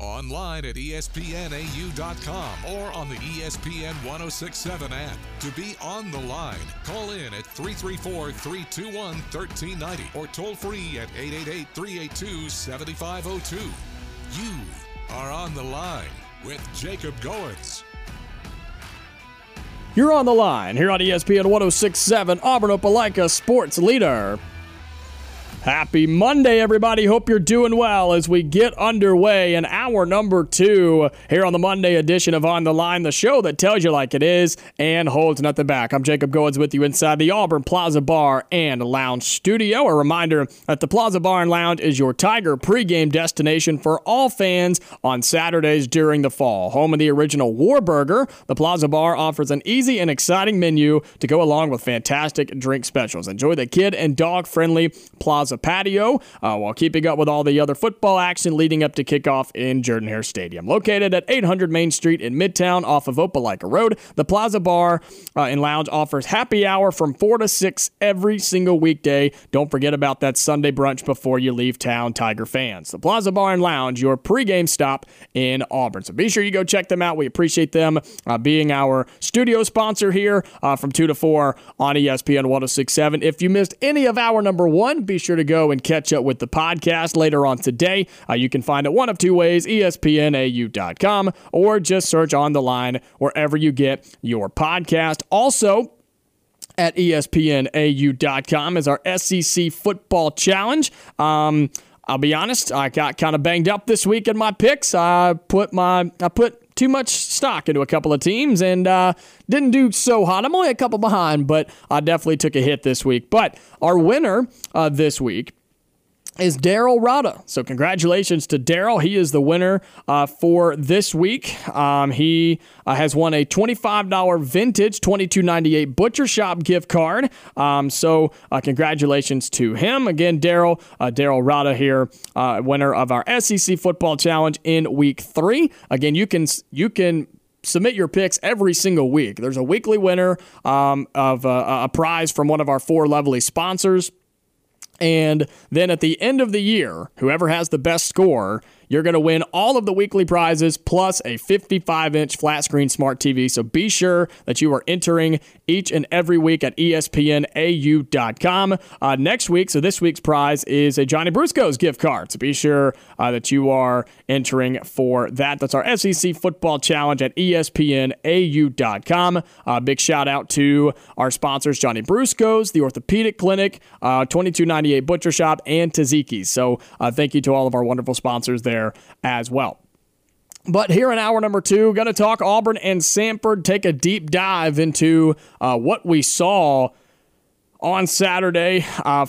Online at ESPNAU.com or on the ESPN 1067 app. To be on the line, call in at 334-321-1390 or toll free at 888-382-7502. You are on the line with Jacob Goins. You're on the line here on ESPN 1067, Auburn Opelika sports leader. Happy Monday, everybody. Hope you're doing well as we get underway in hour number 2 here on the Monday edition of On the Line, the show that tells you like it is and holds nothing back. I'm Jacob Goins with you inside the Auburn Plaza Bar and Lounge studio. A reminder that the Plaza Bar and Lounge is your Tiger pregame destination for all fans on Saturdays during the fall. Home of the original Warburger, the Plaza Bar offers an easy and exciting menu to go along with fantastic drink specials. Enjoy the kid and dog-friendly Plaza patio while keeping up with all the other football action leading up to kickoff in Jordan-Hare Stadium. Located at 800 Main Street in Midtown off of Opelika Road, the Plaza Bar and Lounge offers happy hour from 4 to 6 every single weekday. Don't forget about that Sunday brunch before you leave town, Tiger fans. The Plaza Bar and Lounge, your pregame stop in Auburn. So be sure you go check them out. We appreciate them being our studio sponsor here from 2 to 4 on ESPN 1067. If you missed any of hour number 1, be sure to go and catch up with the podcast later on today. You can find it one of two ways, ESPNAU.com, or just search On the Line wherever you get your podcast. Also, at ESPNAU.com is our SEC Football Challenge. I'll be honest, I got kind of banged up this week in my picks. I put too much stock into a couple of teams and didn't do so hot. I'm only a couple behind, but I definitely took a hit this week. But our winner this week is Daryl Rada. So congratulations to Daryl. He is the winner for this week. He has won a $25 vintage $22.98 Butcher Shop gift card. So congratulations to him. Again, Daryl. Daryl Rada here, winner of our SEC Football Challenge in Week 3. Again, you can submit your picks every single week. There's a weekly winner of a prize from one of our four lovely sponsors. And then at the end of the year, whoever has the best score, you're going to win all of the weekly prizes plus a 55-inch flat-screen smart TV. So be sure that you are entering each and every week at ESPNAU.com. Next week, so this week's prize is a Johnny Brusco's gift card. So be sure that you are entering for that. That's our SEC Football Challenge at ESPNAU.com. Big shout-out to our sponsors, Johnny Brusco's, the Orthopedic Clinic, 2298 Butcher Shop, and Tzatziki's. So thank you to all of our wonderful sponsors there as well. But here in hour number two, going to talk Auburn and Samford, take a deep dive into what we saw on Saturday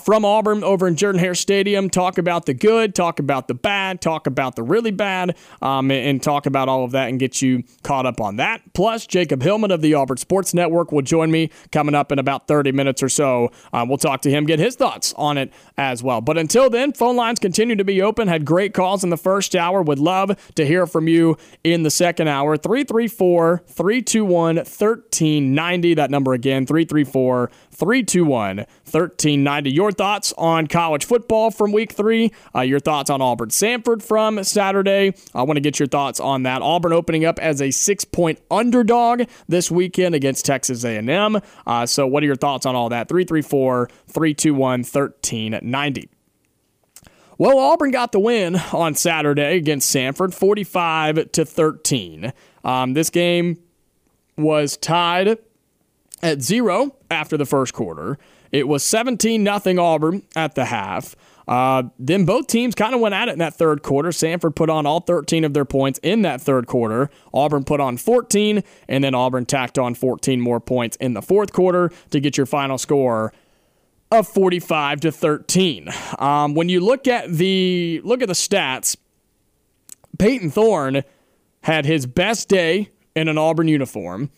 from Auburn over in Jordan-Hare Stadium, talk about the good, talk about the bad, talk about the really bad, and talk about all of that and get you caught up on that. Plus, Jacob Hillman of the Auburn Sports Network will join me coming up in about 30 minutes or so. We'll talk to him, get his thoughts on it as well. But until then, phone lines continue to be open. Had great calls in the first hour. Would love to hear from you in the second hour. 334-321-1390. That number again, 334-321-1390. Your thoughts on college football from week three, your thoughts on Auburn Samford from Saturday. I want to get your thoughts on that. Auburn opening up as a 6-point underdog this weekend against Texas A&M. So what are your thoughts on all that? 334-321-1390. Well, Auburn got the win on Saturday against Samford, 45-13. This game was tied at 0 after the first quarter. It was 17-0 Auburn at the half. Then both teams kind of went at it in that third quarter. Samford put on all 13 of their points in that third quarter. Auburn put on 14, and then Auburn tacked on 14 more points in the fourth quarter to get your final score of 45-13. When you look at the stats, Peyton Thorne had his best day in an Auburn uniform.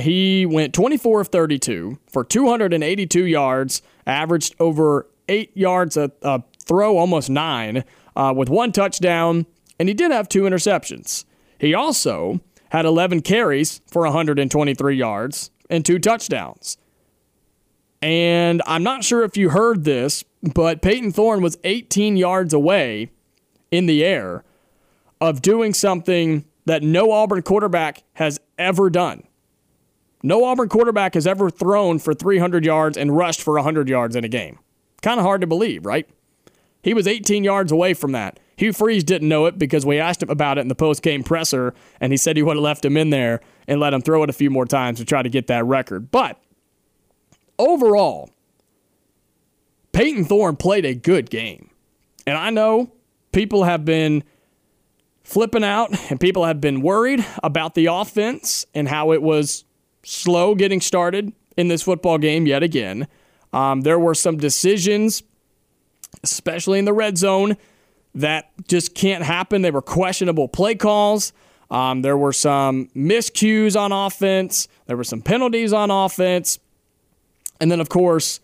He went 24 of 32 for 282 yards, averaged over 8 yards a throw, almost 9, with 1 touchdown, and he did have 2 interceptions. He also had 11 carries for 123 yards and 2 touchdowns. And I'm not sure if you heard this, but Peyton Thorne was 18 yards away in the air of doing something that no Auburn quarterback has ever done. No Auburn quarterback has ever thrown for 300 yards and rushed for 100 yards in a game. Kind of hard to believe, right? He was 18 yards away from that. Hugh Freeze didn't know it because we asked him about it in the post-game presser, and he said he would have left him in there and let him throw it a few more times to try to get that record. But overall, Peyton Thorne played a good game. And I know people have been flipping out and people have been worried about the offense and how it was slow getting started in this football game yet again. There were some decisions, especially in the red zone, that just can't happen. They were questionable play calls. There were some miscues on offense. There were some penalties on offense. And then, of course,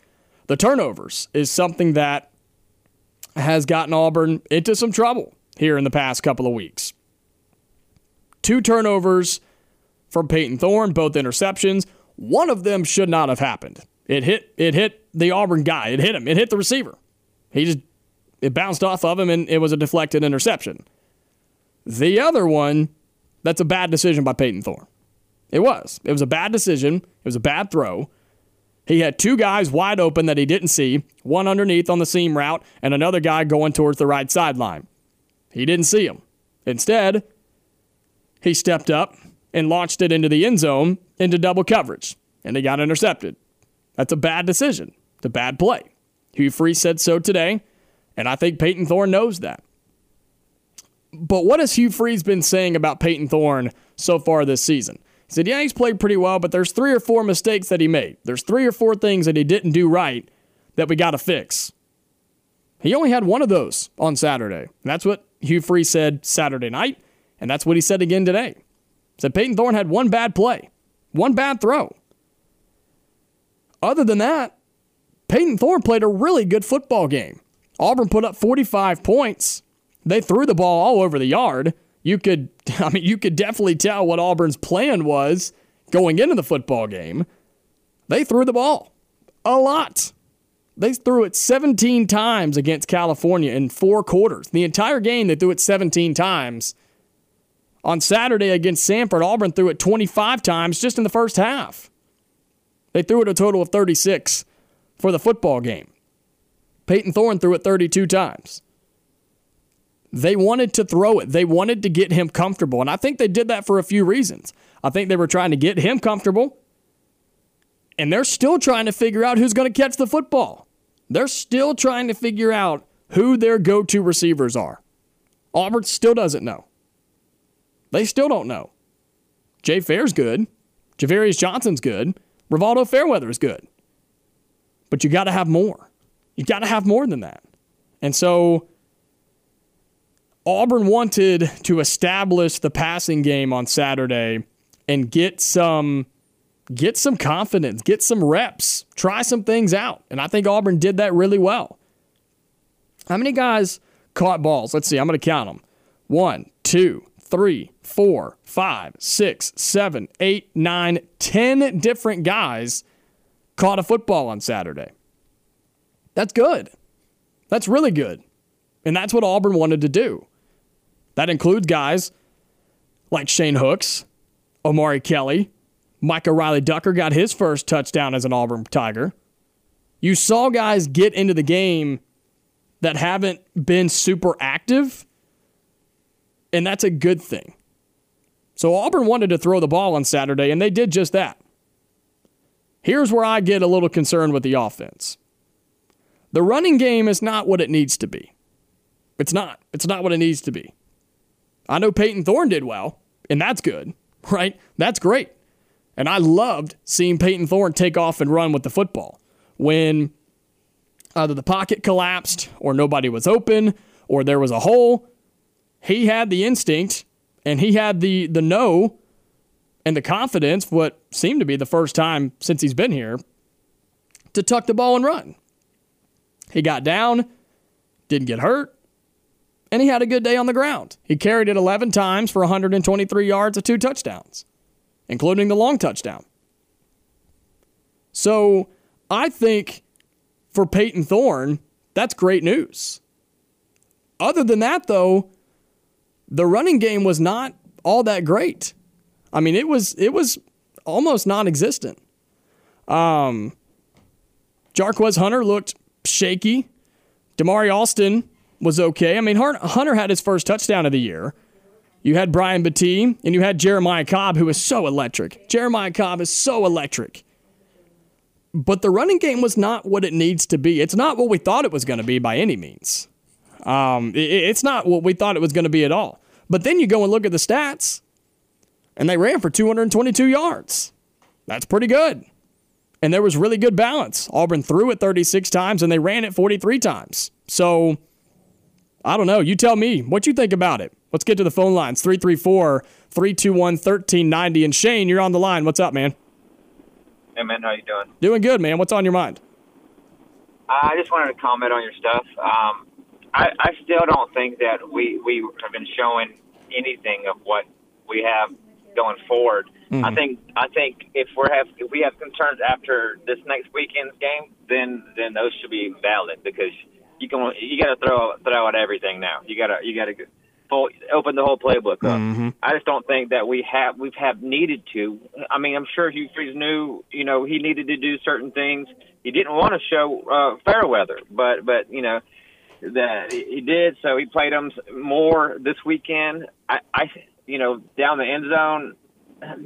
the turnovers is something that has gotten Auburn into some trouble here in the past couple of weeks. 2 turnovers from Peyton Thorne, both interceptions. One of them should not have happened. It hit the Auburn guy. It hit him. It hit the receiver. It bounced off of him, and it was a deflected interception. The other one, that's a bad decision by Peyton Thorne. It was a bad decision. It was a bad throw. He had 2 guys wide open that he didn't see, one underneath on the seam route, and another guy going towards the right sideline. He didn't see him. Instead, he stepped up and launched it into the end zone, into double coverage, and he got intercepted. That's a bad decision. It's a bad play. Hugh Freeze said so today, and I think Peyton Thorne knows that. But what has Hugh Freeze been saying about Peyton Thorne so far this season? He said, yeah, he's played pretty well, but there's 3 or 4 mistakes that he made. There's 3 or 4 things that he didn't do right that we got to fix. He only had one of those on Saturday. That's what Hugh Freeze said Saturday night, and that's what he said again today. Said Peyton Thorne had 1 bad play, 1 bad throw. Other than that, Peyton Thorne played a really good football game. Auburn put up 45 points. They threw the ball all over the yard. You could definitely tell what Auburn's plan was going into the football game. They threw the ball a lot. they threw it 17 times against California in four quarters. The entire game, they threw it 17 times. On Saturday against Samford, Auburn threw it 25 times just in the first half. They threw it a total of 36 for the football game. Peyton Thorne threw it 32 times. They wanted to throw it. They wanted to get him comfortable, and I think they did that for a few reasons. I think they were trying to get him comfortable, and they're still trying to figure out who's going to catch the football. They're still trying to figure out who their go-to receivers are. Auburn still doesn't know. They still don't know. Jay Fair's good. Javarius Johnson's good. Rivaldo Fairweather's good. But you got to have more. You got to have more than that. And so Auburn wanted to establish the passing game on Saturday and get some confidence, get some reps, try some things out. And I think Auburn did that really well. How many guys caught balls? Let's see. I'm going to count them. 1, 2, 3, 4, 5, 6, 7, 8, 9, 10 different guys caught a football on Saturday. That's good. That's really good. And that's what Auburn wanted to do. That includes guys like Shane Hooks, Omari Kelly. Micah Riley-Ducker got his first touchdown as an Auburn Tiger. You saw guys get into the game that haven't been super active, and that's a good thing. So Auburn wanted to throw the ball on Saturday, and they did just that. Here's where I get a little concerned with the offense. The running game is not what it needs to be. It's not. It's not what it needs to be. I know Peyton Thorne did well, and that's good, right? That's great. And I loved seeing Peyton Thorne take off and run with the football. When either the pocket collapsed or nobody was open or there was a hole, he had the instinct, and he had the know and the confidence, for what seemed to be the first time since he's been here, to tuck the ball and run. He got down, didn't get hurt, and he had a good day on the ground. He carried it 11 times for 123 yards and 2 touchdowns, including the long touchdown. So I think for Peyton Thorne, that's great news. Other than that, though, the running game was not all that great. I mean, it was almost non-existent. Jarquez Hunter looked shaky. Damari Alston was okay. I mean, Hunter had his first touchdown of the year. You had Brian Battee, and you had Jeremiah Cobb, who is so electric. Jeremiah Cobb is so electric. But the running game was not what it needs to be. It's not what we thought it was going to be by any means. It's not what we thought it was going to be at all. But then you go and look at the stats, and they ran for 222 yards. That's pretty good. And there was really good balance. Auburn threw it 36 times, and they ran it 43 times. So, I don't know. You tell me what you think about it. Let's get to the phone lines, 334-321-1390. And Shane, you're on the line. What's up, man? Hey, man. How you doing? Doing good, man. What's on your mind? I just wanted to comment on your stuff. I still don't think that we have been showing anything of what we have going forward. Mm-hmm. I think if we have concerns after this next weekend's game, then those should be valid, because you got to throw out everything now. You got to open the whole playbook up. Mm-hmm. I just don't think that we've needed to. I mean, I'm sure Hugh Freeze knew, he needed to do certain things. He didn't want to show Fairweather, but that he did, so he played them more this weekend. I down the end zone,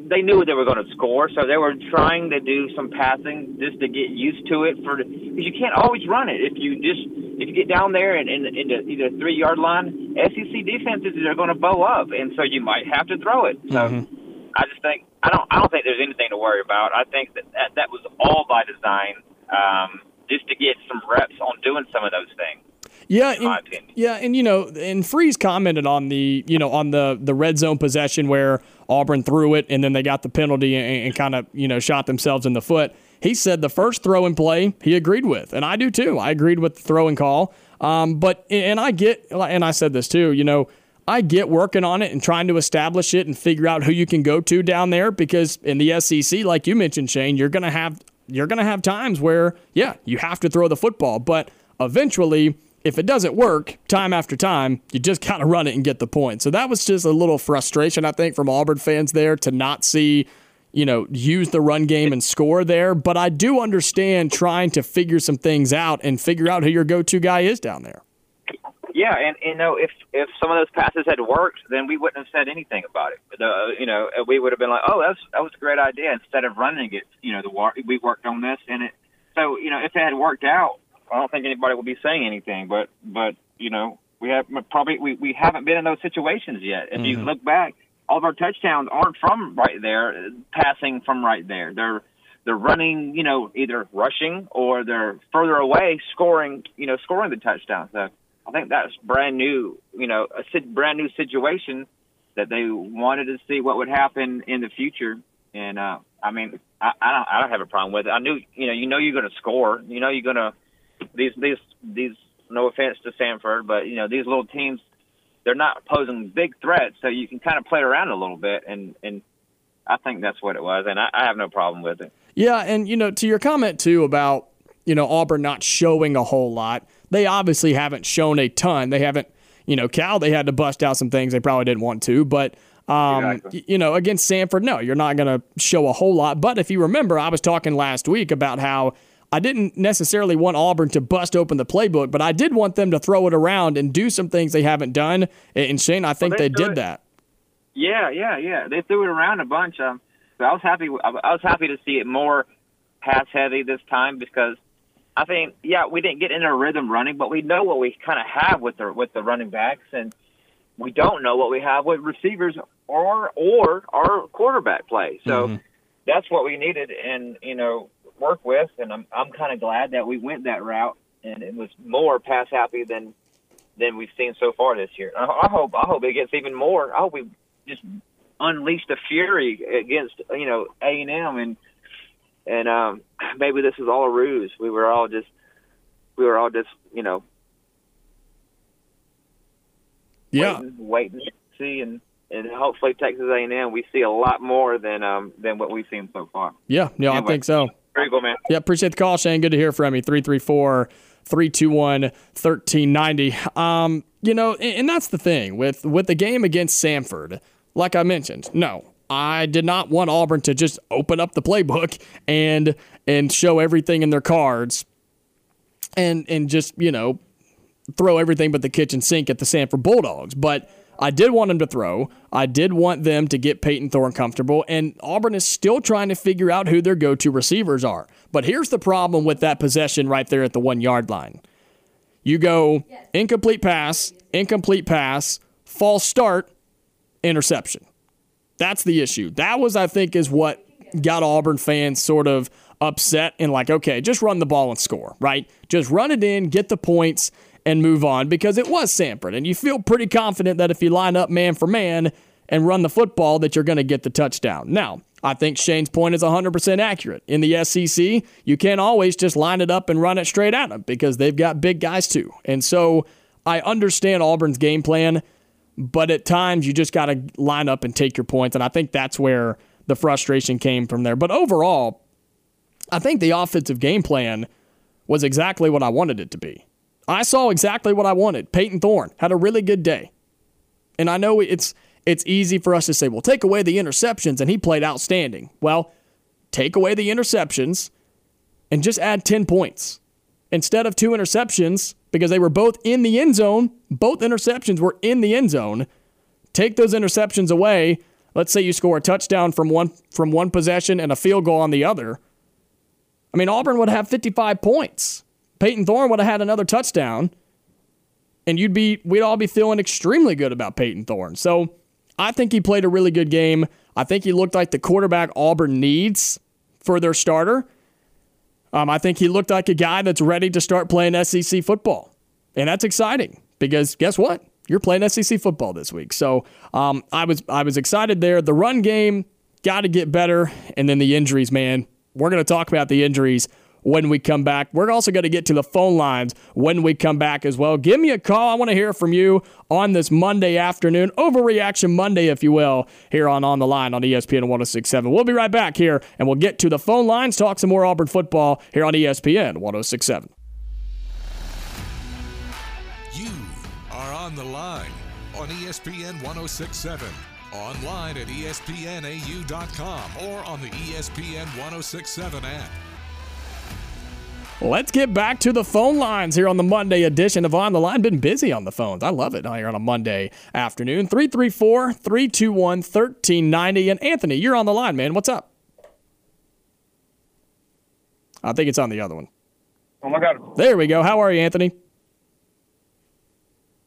they knew they were going to score, so they were trying to do some passing just to get used to it. Because you can't always run it if you get down there in the 3-yard line. SEC defenses are going to bow up, and so you might have to throw it. So mm-hmm. I just think I don't think there's anything to worry about. I think that was all by design, just to get some reps on doing some of those things. And Freeze commented on the red zone possession where Auburn threw it and then they got the penalty and kind of, shot themselves in the foot. He said the first throw and play he agreed with, and I do too. I agreed with the throw and call. I said this too, I get working on it and trying to establish it and figure out who you can go to down there, because in the SEC, like you mentioned, Shane, you're going to have you're going to have times where, yeah, you have to throw the football. But eventually, if it doesn't work time after time, you just got to run it and get the point. So that was just a little frustration, I think, from Auburn fans there to not see, you know, use the run game and score there. But I do understand trying to figure some things out and figure out who your go-to guy is down there. Yeah, and, you know, if some of those passes had worked, then we wouldn't have said anything about it. You know, we would have been like, oh, that was a great idea. Instead of running it, you know, we worked on this. And it. So, you know, if it had worked out, I don't think anybody would be saying anything. But you know, we haven't been in those situations yet. If you look back, all of our touchdowns aren't from right there, passing from right there. They're running, you know, either rushing or they're further away scoring the touchdown. So I think that's brand new, you know, a brand new situation that they wanted to see what would happen in the future. And I mean, I don't have a problem with it. I knew, you know, you're going to score. You know, you're going to these. No offense to Samford, but you know, these little teams, they're not posing big threats, so you can kind of play around a little bit. And I think that's what it was, and I have no problem with it. Yeah, and you know, to your comment too about, you know, Auburn not showing a whole lot. They obviously haven't shown a ton. They haven't, you know, Cal, they had to bust out some things they probably didn't want to. But, exactly. You know, against Samford, no, you're not going to show a whole lot. But if you remember, I was talking last week about how I didn't necessarily want Auburn to bust open the playbook, but I did want them to throw it around and do some things they haven't done. And, Shane, I think they did that. Yeah. They threw it around a bunch. So I was happy to see it more pass-heavy this time because, I think, yeah, we didn't get into a rhythm running, but we know what we kind of have with the running backs, and we don't know what we have with receivers or our quarterback play. So that's what we needed and, you know, work with, and I'm kind of glad that we went that route, and it was more pass-happy than we've seen so far this year. I hope it gets even more. I hope we just unleash the fury against, you know, A&M and maybe this is all a ruse. We were all just, you know, waiting to see, and hopefully Texas A&M, we see a lot more than what we've seen so far. Yeah, anyway, I think so. Very good, man. Yeah, appreciate the call, Shane. Good to hear from you. 334-321-1390. You know, and that's the thing with the game against Samford. Like I mentioned, no, I did not want Auburn to just open up the playbook and show everything in their cards and just, you know, throw everything but the kitchen sink at the Samford Bulldogs. But I did want them to throw. I did want them to get Peyton Thorne comfortable, and Auburn is still trying to figure out who their go-to receivers are. But here's the problem with that possession right there at the 1 yard line. You go incomplete pass, false start, interception. That's the issue. That was, I think, is what got Auburn fans sort of upset and like, okay, just run the ball and score, right? Just run it in, get the points, and move on, because it was Samford. And you feel pretty confident that if you line up man for man and run the football that you're going to get the touchdown. Now, I think Shane's point is 100% accurate. In the SEC, you can't always just line it up and run it straight at them because they've got big guys too. And so I understand Auburn's game plan, but at times you just got to line up and take your points, and I think that's where the frustration came from there. But overall, I think the offensive game plan was exactly what I wanted it to be. I saw exactly what I wanted. Peyton Thorne had a really good day. And I know it's easy for us to say, well, take away the interceptions, and he played outstanding. Well, take away the interceptions and just add 10 points. Instead of 2 interceptions, because they were both in the end zone, both interceptions were in the end zone, take those interceptions away. Let's say you score a touchdown from one possession and a field goal on the other. I mean, Auburn would have 55 points. Peyton Thorne would have had another touchdown, and we'd all be feeling extremely good about Peyton Thorne. So I think he played a really good game. I think he looked like the quarterback Auburn needs for their starter. I think he looked like a guy that's ready to start playing SEC football. And that's exciting because guess what? You're playing SEC football this week. So I was excited there. The run game got to get better. And then the injuries, man. We're going to talk about the injuries when we come back. We're also going to get to the phone lines when we come back as well. Give me a call. I want to hear from you on this Monday afternoon, Overreaction Monday, if you will, here on The Line on ESPN 106.7. We'll be right back here, and we'll get to the phone lines, talk some more Auburn football here on ESPN 106.7. You are on The Line on ESPN 106.7. Online at ESPNAU.com or on the ESPN 106.7 app. Let's get back to the phone lines here on the Monday edition of On the Line. Been busy on the phones. I love it here on a Monday afternoon. 334-321-1390. And Anthony, you're on the line, man. What's up? I think it's on the other one. Oh, my God. There we go. How are you, Anthony?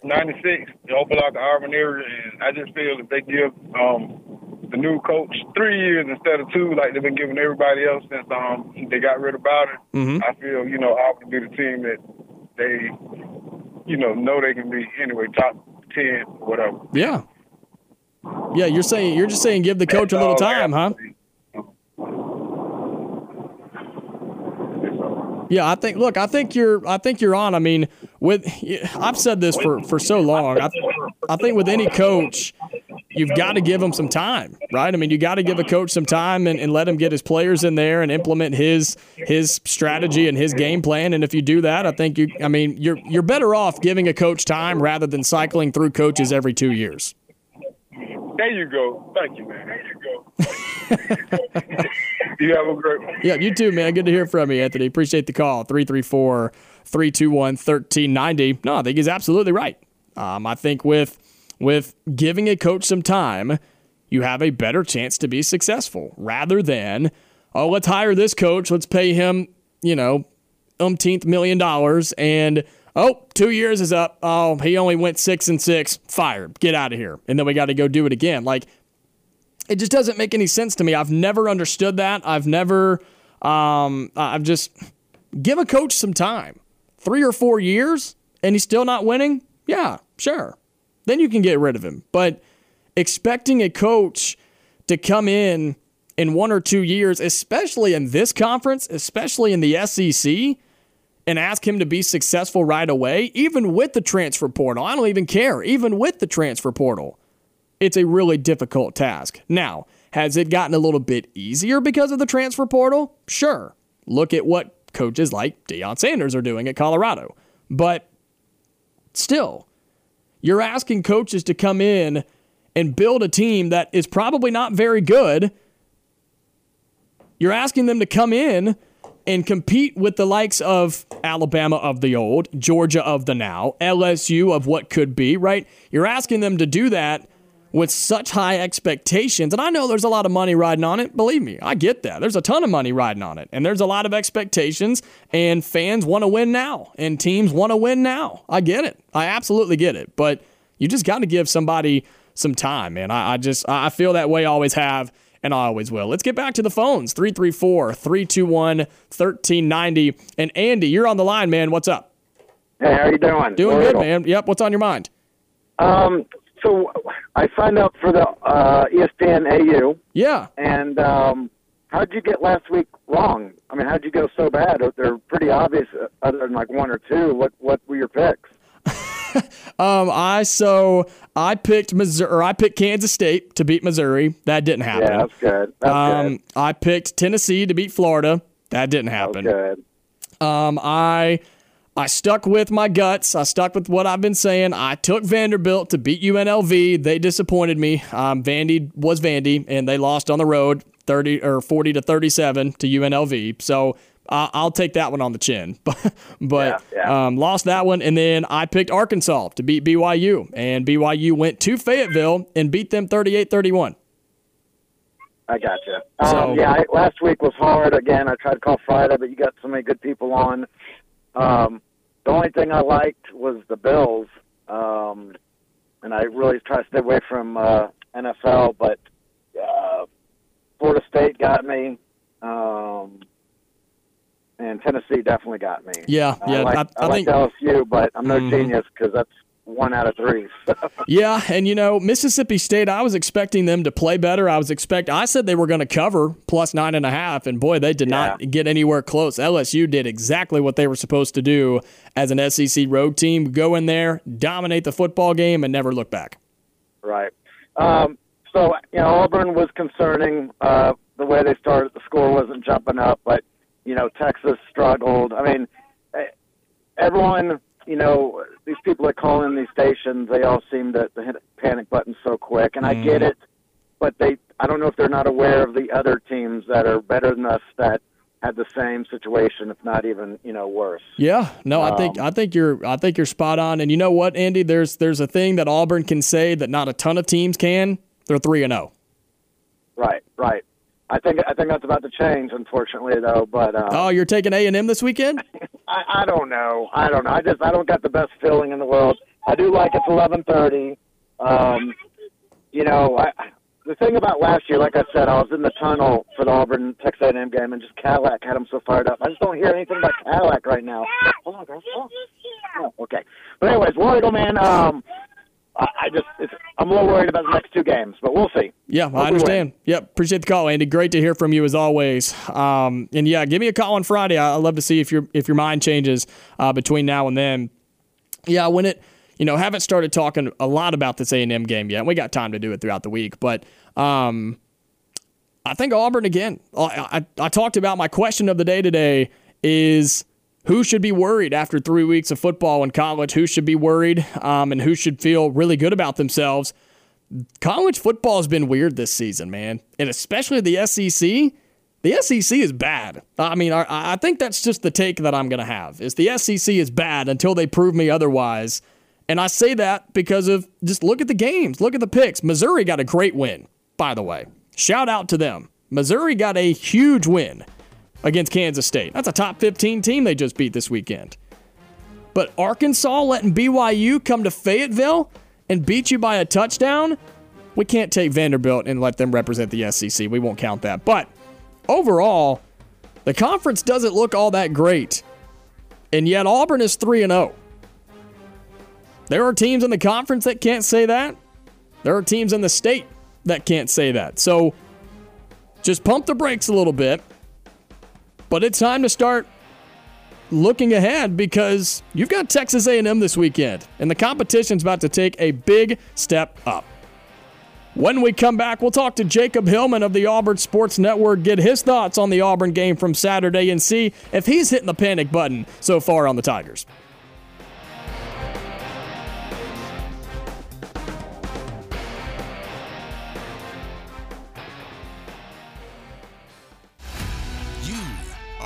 96, they open out the Auburn area, and I just feel if they give the new coach 3 years instead of 2, like they've been giving everybody else since they got rid of Bowden, I feel, you know, Auburn will be the team that they, you know they can be anyway, top 10, whatever. Yeah. Yeah, you're just saying give the coach a little time, huh? Yeah, I think you're on. I mean, I've said this for so long. I think with any coach, you've got to give them some time, right? I mean, you got to give a coach some time and let him get his players in there and implement his strategy and his game plan. And if you do that, I think you're better off giving a coach time rather than cycling through coaches every 2 years. There you go. Thank you, man. There you go. You have a great one. Yeah, you too, man. Good to hear from you, Anthony. Appreciate the call. 334-321-1390. No, I think he's absolutely right. I think with giving a coach some time, you have a better chance to be successful rather than, oh, let's hire this coach. Let's pay him, umpteenth $1 million. And, oh, 2 years is up. Oh, he only went 6-6. Fired. Get out of here. And then we got to go do it again. Like, it just doesn't make any sense to me. I've never understood that. I've never I've just give a coach some time. 3 or 4 years and he's still not winning? Yeah, sure. Then you can get rid of him. But expecting a coach to come in 1 or 2 years, especially in this conference, especially in the SEC, and ask him to be successful right away, even with the transfer portal. I don't even care. Even with the transfer portal. It's a really difficult task. Now, has it gotten a little bit easier because of the transfer portal? Sure. Look at what coaches like Deion Sanders are doing at Colorado. But still, you're asking coaches to come in and build a team that is probably not very good. You're asking them to come in and compete with the likes of Alabama of the old, Georgia of the now, LSU of what could be, right? You're asking them to do that with such high expectations. And I know there's a lot of money riding on it. Believe me, I get that. There's a ton of money riding on it. And there's a lot of expectations. And fans want to win now. And teams want to win now. I get it. I absolutely get it. But you just got to give somebody some time, man. I feel that way, always have, and I always will. Let's get back to the phones. 334-321-1390. And Andy, you're on the line, man. What's up? Hey, how you doing? Doing good, man. Yep, what's on your mind? So I signed up for the ESPNAU. Yeah. And how'd you get last week wrong? I mean, how'd you go so bad? They're pretty obvious other than like one or two. What were your picks? I picked Missouri. Or I picked Kansas State to beat Missouri. That didn't happen. Yeah, that's good. That's good. I picked Tennessee to beat Florida. That didn't happen. That's good. I stuck with my guts. I stuck with what I've been saying. I took Vanderbilt to beat UNLV. They disappointed me. Vandy was Vandy, and they lost on the road 40-37 to UNLV. So I'll take that one on the chin. but lost that one. And then I picked Arkansas to beat BYU, and BYU went to Fayetteville and beat them 38-31. I gotcha. Last week was hard. Again, I tried to call Friday, but you got so many good people on. The only thing I liked was the Bills, and I really try to stay away from NFL, but Florida State got me, and Tennessee definitely got me. Yeah, I think LSU, but I'm no genius because that's one out of three. Yeah, and, you know, Mississippi State, I was expecting them to play better. I said they were going to cover plus 9.5, and boy, they did not get anywhere close. LSU did exactly what they were supposed to do as an SEC road team, go in there, dominate the football game, and never look back. Right. So, you know, Auburn was concerning. The way they started, the score wasn't jumping up, but, you know, Texas struggled. I mean, everyone, you know, these people that call in these stations, they all seem to hit panic buttons so quick, and I get it, but I don't know if they're not aware of the other teams that are better than us that had the same situation, if not even, you know, worse. Yeah, no, I think you're spot on, and you know what, Andy, there's a thing that Auburn can say that not a ton of teams can. They're 3-0. Right. I think that's about to change, unfortunately, though. But you're taking A&M this weekend? I don't know. I don't got the best feeling in the world. I do like it's 11:30. You know, the thing about last year, like I said, I was in the tunnel for the Auburn Texas A&M game, and just Cadillac had them so fired up. I just don't hear anything about Cadillac right now. Hold on, girls. Oh, okay. But anyways, Warrigal, man. I'm a little worried about the next two games, but we'll see. Yeah, I understand. Yep, appreciate the call, Andy. Great to hear from you as always. And yeah, give me a call on Friday. I'd love to see if your mind changes between now and then. Yeah, haven't started talking a lot about this A&M game yet. We got time to do it throughout the week, but I think Auburn again. I talked about my question of the day today is, who should be worried after 3 weeks of football in college? Who should be worried and who should feel really good about themselves? College football has been weird this season, man, and especially the SEC. The SEC is bad. I mean, I think that's just the take that I'm going to have, is the SEC is bad until they prove me otherwise. And I say that because of just look at the games, look at the picks. Missouri got a great win, by the way. Shout out to them. Missouri got a huge win against Kansas State. That's a top 15 team they just beat this weekend. But Arkansas letting BYU come to Fayetteville and beat you by a touchdown? We can't take Vanderbilt and let them represent the SEC. We won't count that. But overall, the conference doesn't look all that great. And yet Auburn is 3-0. There are teams in the conference that can't say that. There are teams in the state that can't say that. So just pump the brakes a little bit. But it's time to start looking ahead because you've got Texas A&M this weekend, and the competition's about to take a big step up. When we come back, we'll talk to Jacob Hillman of the Auburn Sports Network, get his thoughts on the Auburn game from Saturday, and see if he's hitting the panic button so far on the Tigers.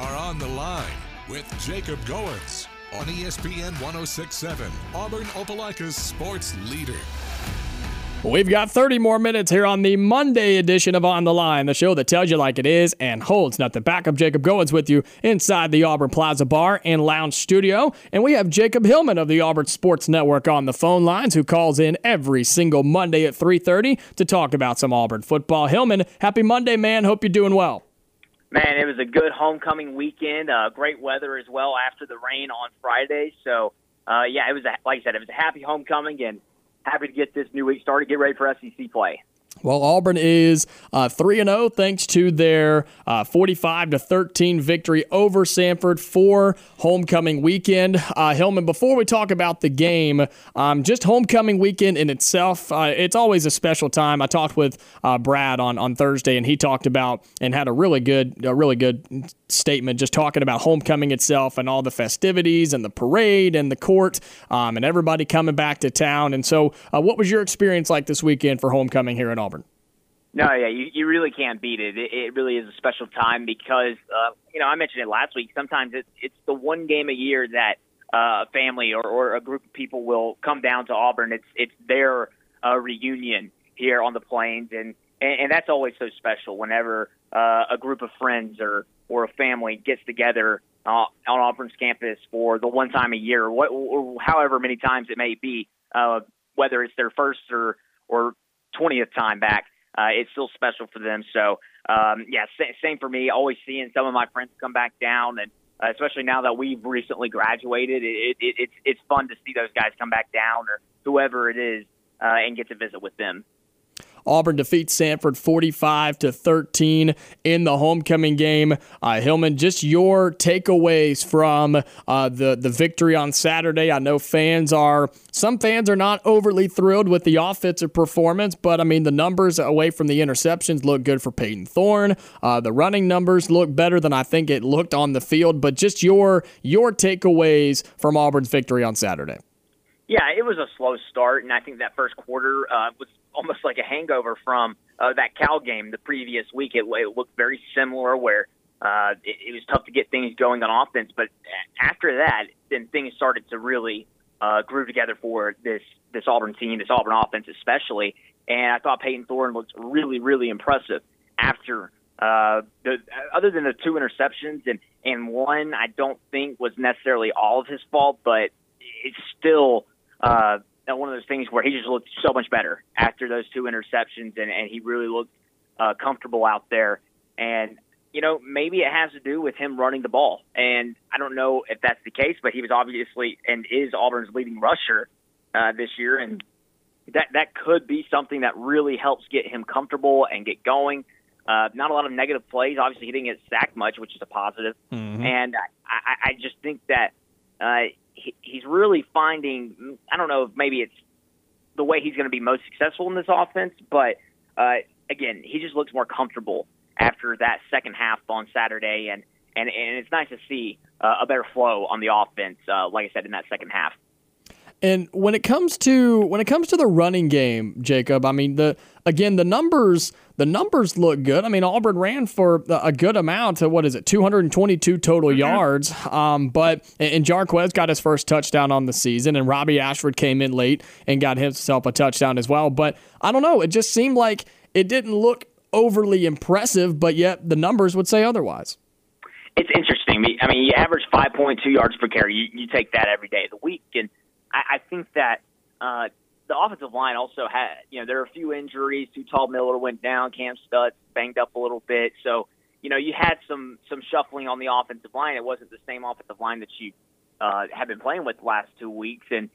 On the Line with Jacob Goins on ESPN 1067, Auburn Opelika's sports leader. We've got 30 more minutes here on the Monday edition of On the Line, the show that tells you like it is and holds nothing back. I'm Jacob Goins with you inside the Auburn Plaza Bar and Lounge Studio. And we have Jacob Hillman of the Auburn Sports Network on the phone lines, who calls in every single Monday at 3:30 to talk about some Auburn football. Hillman, happy Monday, man. Hope you're doing well. Man, it was a good homecoming weekend. Great weather as well after the rain on Friday. So, yeah, it was like I said, it was a happy homecoming, and happy to get this new week started. Get ready for SEC play. Well, Auburn is 3-0 thanks to their 45-13 victory over Samford for homecoming weekend. Hillman, before we talk about the game, just homecoming weekend in itself, it's always a special time. I talked with Brad on Thursday, and he talked about and had a really good statement just talking about homecoming itself and all the festivities and the parade and the court and everybody coming back to town. And so what was your experience like this weekend for homecoming here in Auburn? No, yeah, you really can't beat it. It really is a special time because, I mentioned it last week. Sometimes it's the one game a year that a family or a group of people will come down to Auburn. It's their reunion here on the Plains, and that's always so special whenever a group of friends or a family gets together on Auburn's campus for the one time a year, or however many times it may be, whether it's their first or 20th time back. It's still special for them. So, yeah, same for me. Always seeing some of my friends come back down, and especially now that we've recently graduated, it's fun to see those guys come back down, whoever it is, and get to visit with them. Auburn defeats Samford 45-13 in the homecoming game. Hillman, just your takeaways from the victory on Saturday. I know some fans are not overly thrilled with the offensive performance, but I mean the numbers away from the interceptions look good for Peyton Thorne. The running numbers look better than I think it looked on the field. But just your takeaways from Auburn's victory on Saturday. Yeah, it was a slow start, and I think that first quarter was almost like a hangover from that Cal game the previous week. It looked very similar, where it was tough to get things going on offense. But after that, then things started to really groove together for this Auburn team, this Auburn offense especially. And I thought Peyton Thorne looked really, really impressive after other than the two interceptions and one I don't think was necessarily all of his fault, but it's still one of those things where he just looked so much better after those two interceptions, and he really looked comfortable out there. And, you know, maybe it has to do with him running the ball. And I don't know if that's the case, but he was obviously and is Auburn's leading rusher this year. And that could be something that really helps get him comfortable and get going. Not a lot of negative plays. Obviously, he didn't get sacked much, which is a positive. Mm-hmm. And I just think that he's really finding, I don't know if maybe it's the way he's going to be most successful in this offense, but again, he just looks more comfortable after that second half on Saturday, and it's nice to see a better flow on the offense, like I said, in that second half. And when it comes to the running game, Jacob, I mean the numbers look good. I mean Auburn ran for a good amount to 222 total yards. But Jarquez got his first touchdown on the season, and Robbie Ashford came in late and got himself a touchdown as well. But I don't know, it just seemed like it didn't look overly impressive, but yet the numbers would say otherwise. It's interesting. I mean, you average 5.2 yards per carry. You take that every day of the week, and I think that the offensive line also had, there are a few injuries. Tall Miller went down. Cam Stutz banged up a little bit. So, you had some shuffling on the offensive line. It wasn't the same offensive line that you have been playing with the last 2 weeks. And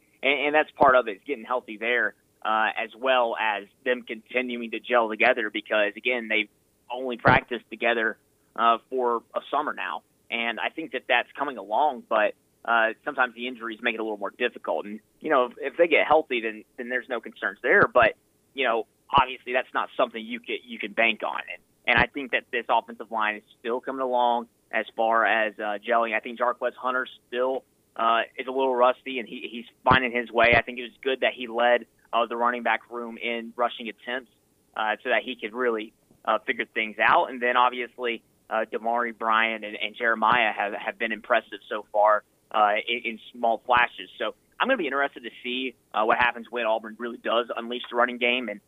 that's part of it, is getting healthy there, as well as them continuing to gel together because, again, they've only practiced together for a summer now. And I think that that's coming along, but sometimes the injuries make it a little more difficult. And, if they get healthy, then there's no concerns there. But, obviously that's not something you can bank on. And I think that this offensive line is still coming along as far as gelling. I think Jarquez Hunter still is a little rusty, and he's finding his way. I think it was good that he led the running back room in rushing attempts so that he could really figure things out. And then, obviously, Damari Bryant and Jeremiah have been impressive so far. In small flashes. So I'm going to be interested to see what happens when Auburn really does unleash the running game and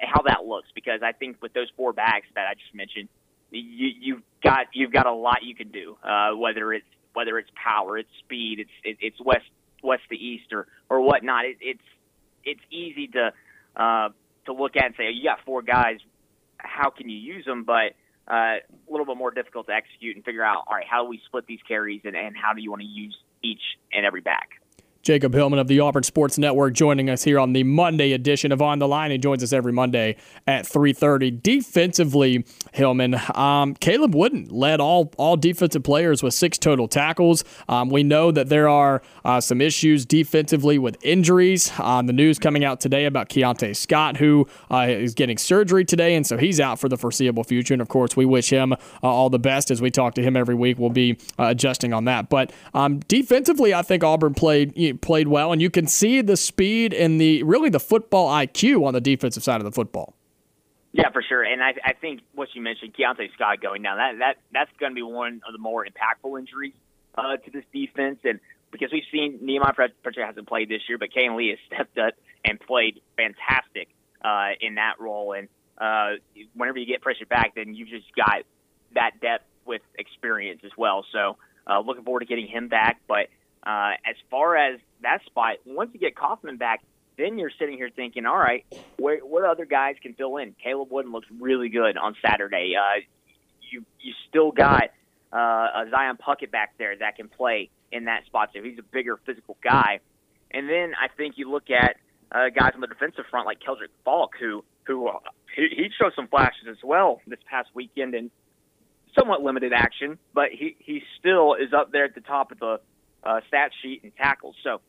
how that looks, because I think with those four backs that I just mentioned, you've got a lot you can do, whether it's power, it's speed, it's west to east or whatnot. It's easy to look at and say, you got four guys, how can you use them? But a little bit more difficult to execute and figure out, all right, how do we split these carries and how do you want to use each and every back? Jacob Hillman of the Auburn Sports Network joining us here on the Monday edition of On the Line. He joins us every Monday at 3:30. Defensively, Hillman, Caleb Wooden led all defensive players with 6 total tackles. We know that there are some issues defensively with injuries. The news coming out today about Keontae Scott, who is getting surgery today, and so he's out for the foreseeable future. And, of course, we wish him all the best. As we talk to him every week, we'll be adjusting on that. But defensively, I think Auburn played well, and you can see the speed and the football IQ on the defensive side of the football. Yeah, for sure. And I think what you mentioned, Keontae Scott going down, that's going to be one of the more impactful injuries to this defense. And because we've seen Nehemiah Pritchard hasn't played this year, but Kane Lee has stepped up and played fantastic in that role. And whenever you get Pritchard back, then you've just got that depth with experience as well. So looking forward to getting him back. But as far as that spot, once you get Kaufman back, then you're sitting here thinking, all right, what other guys can fill in? Caleb Wooden looks really good on Saturday. You still got a Zion Puckett back there that can play in that spot, so he's a bigger physical guy. And then I think you look at guys on the defensive front like Keldrick Falk, who he showed some flashes as well this past weekend in somewhat limited action, but he still is up there at the top of the stat sheet in tackles. So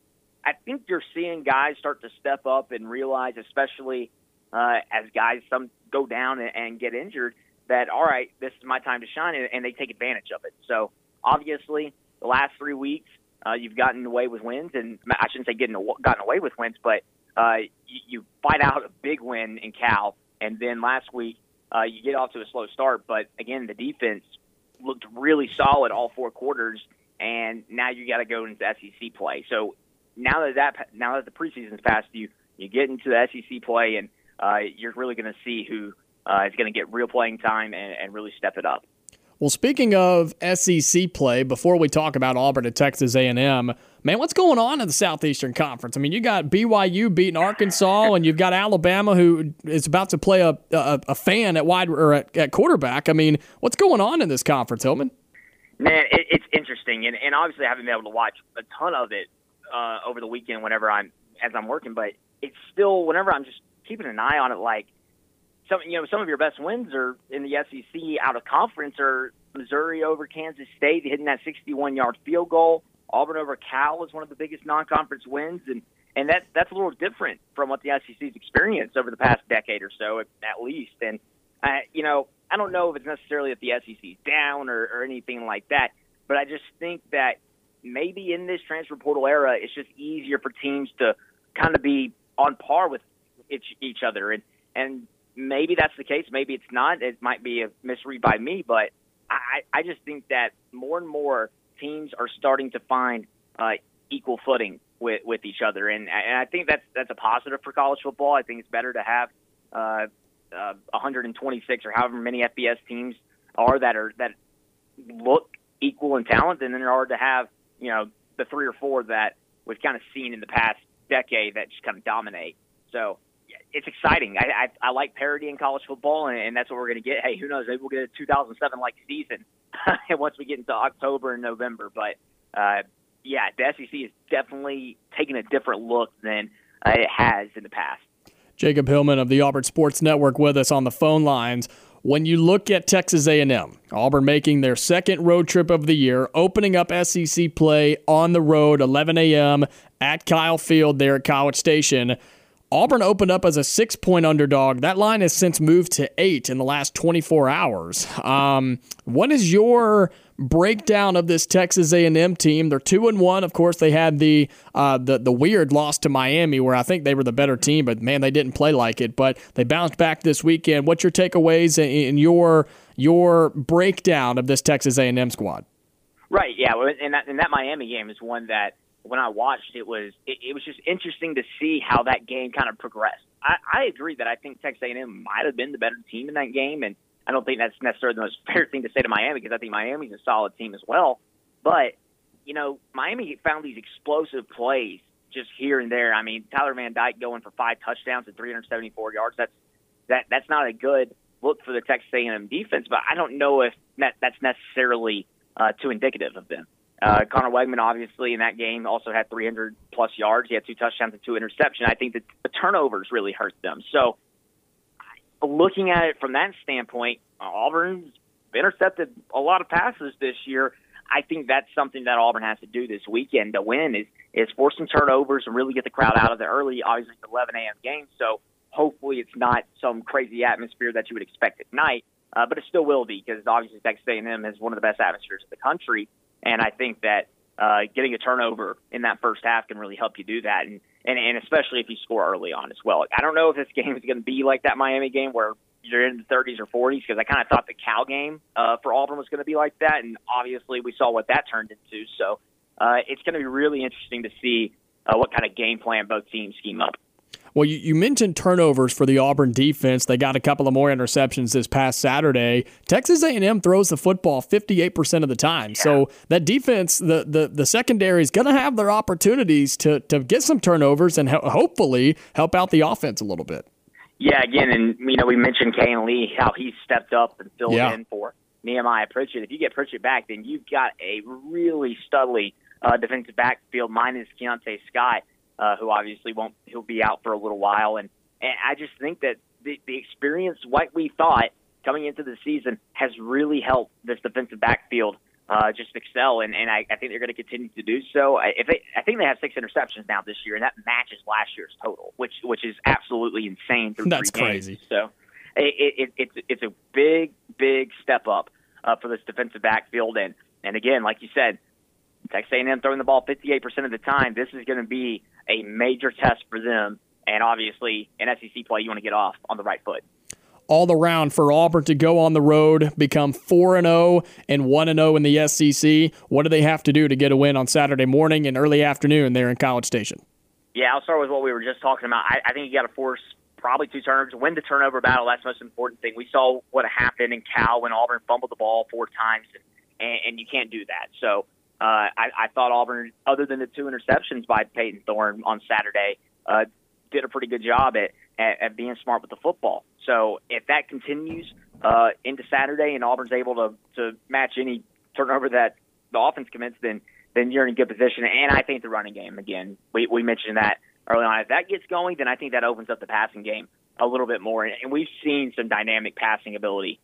I think you're seeing guys start to step up and realize, especially as guys some go down and get injured, that, all right, this is my time to shine, and they take advantage of it. So obviously the last 3 weeks you've gotten away with wins, and I shouldn't say gotten away with wins, but you fight out a big win in Cal, and then last week you get off to a slow start. But again, the defense looked really solid all four quarters, and now you got to go into SEC play. So now that the preseason's passed, you get into the SEC play, and you're really going to see who is going to get real playing time and really step it up. Well, speaking of SEC play, before we talk about Auburn and Texas A&M, man, what's going on in the Southeastern Conference? I mean, you got BYU beating Arkansas, and you've got Alabama, who is about to play a fan at wide or at quarterback. I mean, what's going on in this conference, Hillman? Man, it's interesting, and obviously I haven't been able to watch a ton of it over the weekend as I'm working, but it's still whenever I'm just keeping an eye on it, like. Some of your best wins are in the SEC out of conference are Missouri over Kansas State, hitting that 61-yard field goal. Auburn over Cal is one of the biggest non-conference wins, and that's a little different from what the SEC's experienced over the past decade or so, at least. And I don't know if it's necessarily that the SEC's down or anything like that, but I just think that maybe in this transfer portal era, it's just easier for teams to kind of be on par with each other, and maybe that's the case. Maybe it's not. It might be a misread by me, but I just think that more and more teams are starting to find equal footing with each other, and I think that's a positive for college football. I think it's better to have 126 or however many FBS teams that look equal in talent than there are to have the three or four that we've kind of seen in the past decade that just kind of dominate. So. It's exciting. I like parity in college football, and that's what we're going to get. Hey, who knows? Maybe we'll get a 2007-like season once we get into October and November. But, yeah, the SEC is definitely taking a different look than it has in the past. Jacob Hillman of the Auburn Sports Network with us on the phone lines. When you look at Texas A&M, Auburn making their second road trip of the year, opening up SEC play on the road, 11 a.m. at Kyle Field there at College Station. Auburn opened up as a 6-point underdog. That line has since moved to 8 in the last 24 hours. What is your breakdown of this Texas A&M team? They're 2-1. Of course, they had the weird loss to Miami, where I think they were the better team, but man, they didn't play like it. But they bounced back this weekend. What's your takeaways in your breakdown of this Texas A&M squad? Right. Yeah, and that Miami game is one that. When I watched, it was just interesting to see how that game kind of progressed. I agree that I think Texas A&M might have been the better team in that game, and I don't think that's necessarily the most fair thing to say to Miami because I think Miami's a solid team as well. But, Miami found these explosive plays just here and there. I mean, Tyler Van Dyke going for 5 touchdowns and 374 yards, that's not a good look for the Texas A&M defense, but I don't know if that's necessarily too indicative of them. Conner Weigman, obviously, in that game also had 300-plus yards. He had 2 touchdowns and 2 interceptions. I think that the turnovers really hurt them. So looking at it from that standpoint, Auburn's intercepted a lot of passes this year. I think that's something that Auburn has to do this weekend to win is force some turnovers and really get the crowd out of the early, obviously, 11 a.m. game. So hopefully it's not some crazy atmosphere that you would expect at night, but it still will be because, obviously, Texas A&M has one of the best atmospheres in the country. And I think that getting a turnover in that first half can really help you do that, and especially if you score early on as well. I don't know if this game is going to be like that Miami game where you're in the 30s or 40s because I kind of thought the Cal game for Auburn was going to be like that, and obviously we saw what that turned into. So it's going to be really interesting to see what kind of game plan both teams scheme up. Well, you mentioned turnovers for the Auburn defense. They got a couple of more interceptions this past Saturday. Texas A&M throws the football 58% of the time. Yeah. So that defense, the secondary, is going to have their opportunities to get some turnovers and hopefully help out the offense a little bit. Yeah, again, and we mentioned Kane Lee, how he stepped up and filled in for Nehemiah Pritchett. If you get Pritchett back, then you've got a really studly defensive backfield minus Keontae Scott. who obviously won't, he'll be out for a little while. And I just think that the experience, like we thought, coming into the season has really helped this defensive backfield just excel, and I think they're going to continue to do so. I think they have 6 interceptions now this year, and that matches last year's total, which is absolutely insane. That's crazy. Games. So it's a big step up for this defensive backfield, and again, like you said, Texas A&M throwing the ball 58% of the time. This is going to be a major test for them, and obviously, an SEC play you want to get off on the right foot. All around for Auburn to go on the road, become 4-0 and 1-0 in the SEC. What do they have to do to get a win on Saturday morning and early afternoon there in College Station? Yeah, I'll start with what we were just talking about. I think you got to force probably 2 turnovers, win the turnover battle. That's the most important thing. We saw what happened in Cal when Auburn fumbled the ball 4 times, and you can't do that. So I thought Auburn, other than the 2 interceptions by Peyton Thorne on Saturday, did a pretty good job at being smart with the football. So if that continues into Saturday and Auburn's able to match any turnover that the offense commits, then you're in a good position. And I think the running game, again, we mentioned that early on. If that gets going, then I think that opens up the passing game a little bit more. And we've seen some dynamic passing ability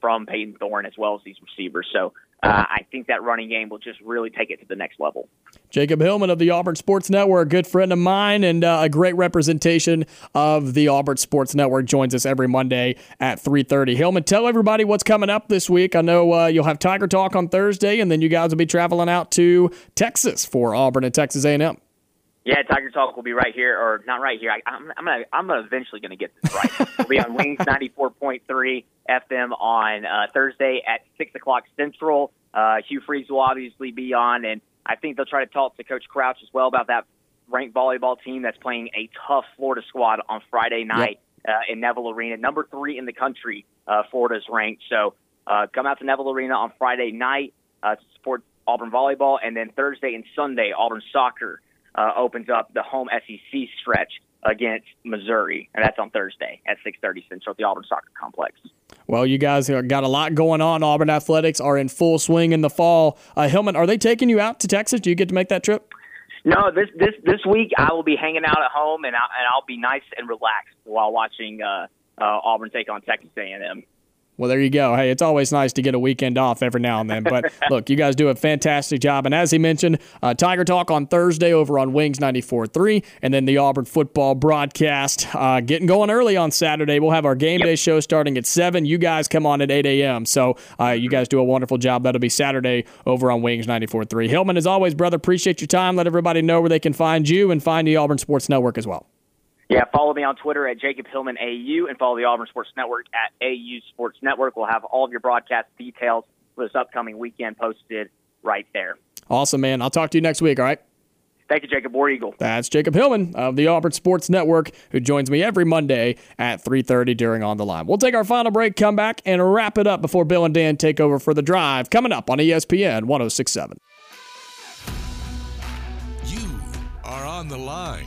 from Peyton Thorne as well as these receivers. So I think that running game will just really take it to the next level. Jacob Hillman of the Auburn Sports Network, a good friend of mine and a great representation of the Auburn Sports Network, joins us every Monday at 3:30. Hillman, tell everybody what's coming up this week. I know you'll have Tiger Talk on Thursday, and then you guys will be traveling out to Texas for Auburn and Texas A&M. Yeah, Tiger Talk will be right here, or not right here. I'm eventually going to get this right. We'll be on Wings 94.3 FM on Thursday at 6 o'clock Central. Hugh Freeze will obviously be on, and I think they'll try to talk to Coach Crouch as well about that ranked volleyball team that's playing a tough Florida squad on Friday night in Neville Arena. Number 3 in the country, Florida's ranked. So come out to Neville Arena on Friday night to support Auburn volleyball, and then Thursday and Sunday, Auburn soccer opens up the home SEC stretch against Missouri, and that's on Thursday at 6:30 Central at the Auburn Soccer Complex. Well, you guys got a lot going on. Auburn athletics are in full swing in the fall. Hillman, are they taking you out to Texas? Do you get to make that trip? No, this week I will be hanging out at home, and I'll be nice and relaxed while watching Auburn take on Texas A&M. Well, there you go. Hey, it's always nice to get a weekend off every now and then. But, look, you guys do a fantastic job. And as he mentioned, Tiger Talk on Thursday over on Wings 94.3, and then the Auburn football broadcast getting going early on Saturday. We'll have our game day show starting at 7. You guys come on at 8 a.m. So you guys do a wonderful job. That'll be Saturday over on Wings 94.3. Hillman, as always, brother, appreciate your time. Let everybody know where they can find you and find the Auburn Sports Network as well. Yeah, follow me on Twitter at Jacob Hillman AU and follow the Auburn Sports Network at AU Sports Network. We'll have all of your broadcast details for this upcoming weekend posted right there. Awesome, man. I'll talk to you next week, all right? Thank you, Jacob. War Eagle. That's Jacob Hillman of the Auburn Sports Network, who joins me every Monday at 3:30 during On the Line. We'll take our final break, come back, and wrap it up before Bill and Dan take over for The Drive, coming up on ESPN 1067. You are On the Line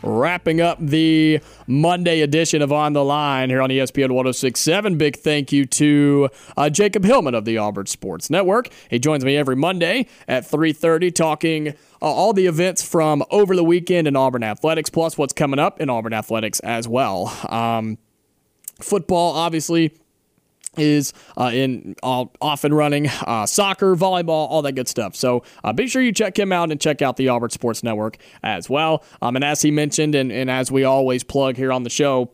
Wrapping up the Monday edition of On the Line here on ESPN 1067. Big thank you to Jacob Hillman of the Auburn Sports Network. He joins me every Monday at 3:30 talking all the events from over the weekend in Auburn athletics, plus what's coming up in Auburn athletics as well. Football, obviously, is off and running, soccer, volleyball, all that good stuff. So be sure you check him out and check out the Auburn Sports Network as well. And as he mentioned, and as we always plug here on the show,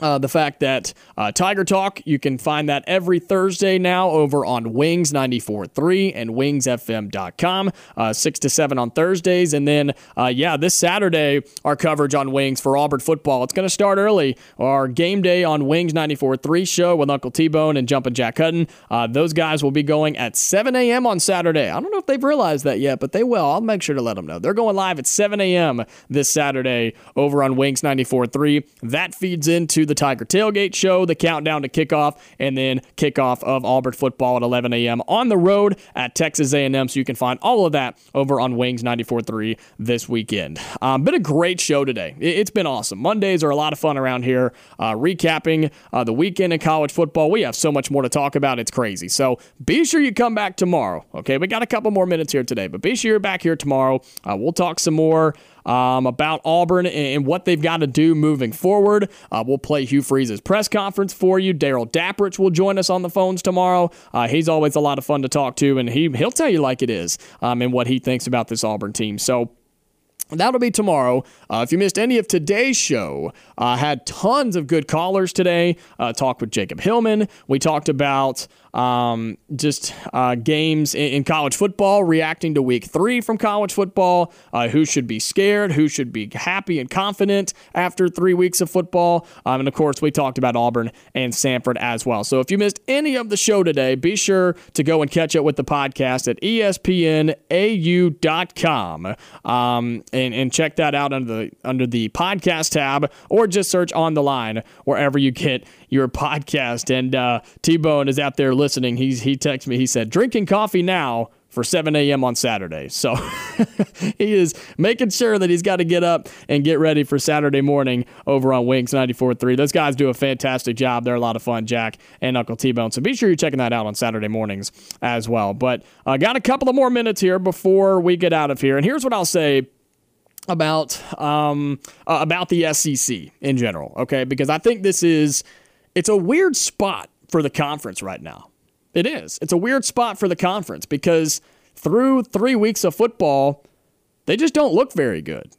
the fact that Tiger Talk, you can find that every Thursday now over on Wings 94.3 and wingsfm.com, 6 to 7 on Thursdays. And then, this Saturday, our coverage on Wings for Auburn football. It's going to start early. Our game day on Wings 94.3 show with Uncle T-Bone and Jumpin' Jack Hutton. Those guys will be going at 7 a.m. on Saturday. I don't know if they've realized that yet, but they will. I'll make sure to let them know. They're going live at 7 a.m. this Saturday over on Wings 94.3. That feeds into do the Tiger Tailgate Show, the countdown to kickoff, and then kickoff of Auburn football at 11 a.m. on the road at Texas A&M. So you can find all of that over on Wings 94.3 this weekend. Been a great show today. It's been awesome. Mondays are a lot of fun around here. Recapping the weekend in college football. We have so much more to talk about. It's crazy. So be sure you come back tomorrow. Okay, we got a couple more minutes here today, but be sure you're back here tomorrow. We'll talk some more about Auburn and what they've got to do moving forward. We'll play Hugh Freeze's press conference for you. Daryl Dapperich will join us on the phones tomorrow. He's always a lot of fun to talk to, and he'll tell you like it is and what he thinks about this Auburn team. So that'll be tomorrow. If you missed any of today's show, I had tons of good callers today. Talked with Jacob Hillman. We talked about games in college football, reacting to week 3 from college football, who should be scared, who should be happy and confident after 3 weeks of football. And of course, we talked about Auburn and Samford as well. So if you missed any of the show today, be sure to go and catch it with the podcast at ESPNAU.com. And check that out under the podcast tab, or just search On the Line wherever you get your podcast. And T-Bone is out there listening. He texted me. He said, "Drinking coffee now for 7 a.m. on Saturday." So he is making sure that he's got to get up and get ready for Saturday morning over on Wings 94.3. Those guys do a fantastic job. They're a lot of fun, Jack and Uncle T-Bone. So be sure you're checking that out on Saturday mornings as well. But I got a couple of more minutes here before we get out of here. And here's what I'll say about the SEC in general. Okay, because I think it's a weird spot for the conference right now. It is. It's a weird spot for the conference because through 3 weeks of football, they just don't look very good.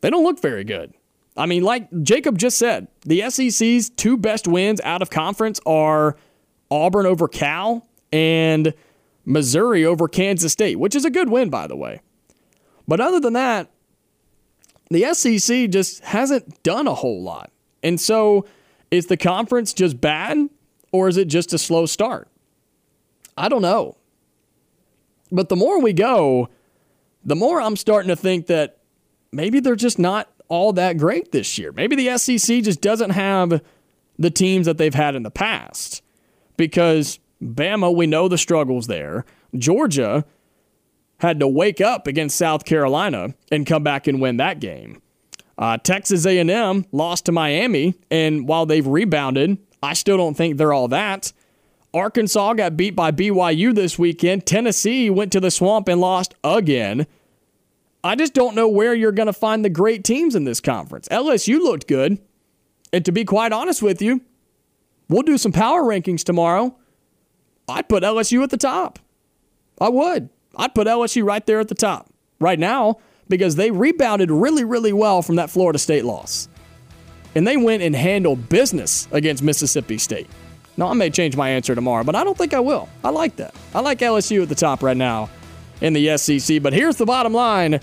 They don't look very good. I mean, like Jacob just said, the SEC's 2 best wins out of conference are Auburn over Cal and Missouri over Kansas State, which is a good win, by the way. But other than that, the SEC just hasn't done a whole lot. And so is the conference just bad? Or is it just a slow start? I don't know. But the more we go, the more I'm starting to think that maybe they're just not all that great this year. Maybe the SEC just doesn't have the teams that they've had in the past. Because Bama, we know the struggles there. Georgia had to wake up against South Carolina and come back and win that game. Texas A&M lost to Miami, and while they've rebounded, I still don't think they're all that. Arkansas got beat by BYU this weekend. Tennessee went to the swamp and lost again. I just don't know where you're going to find the great teams in this conference. LSU looked good. And to be quite honest with you, we'll do some power rankings tomorrow. I'd put LSU at the top. I would. I'd put LSU right there at the top right now because they rebounded really, really well from that Florida State loss. And they went and handled business against Mississippi State. Now, I may change my answer tomorrow, but I don't think I will. I like that. I like LSU at the top right now in the SEC. But here's the bottom line.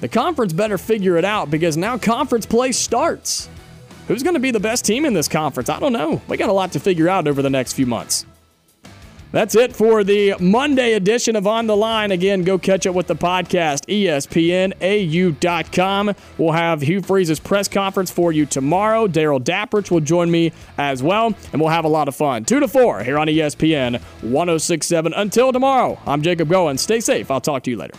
The conference better figure it out because now conference play starts. Who's going to be the best team in this conference? I don't know. We got a lot to figure out over the next few months. That's it for the Monday edition of On the Line. Again, go catch up with the podcast, ESPNAU.com. We'll have Hugh Freeze's press conference for you tomorrow. Daryl Dapperich will join me as well, and we'll have a lot of fun. 2 to 4 here on ESPN 1067. Until tomorrow, I'm Jacob Goins. Stay safe. I'll talk to you later.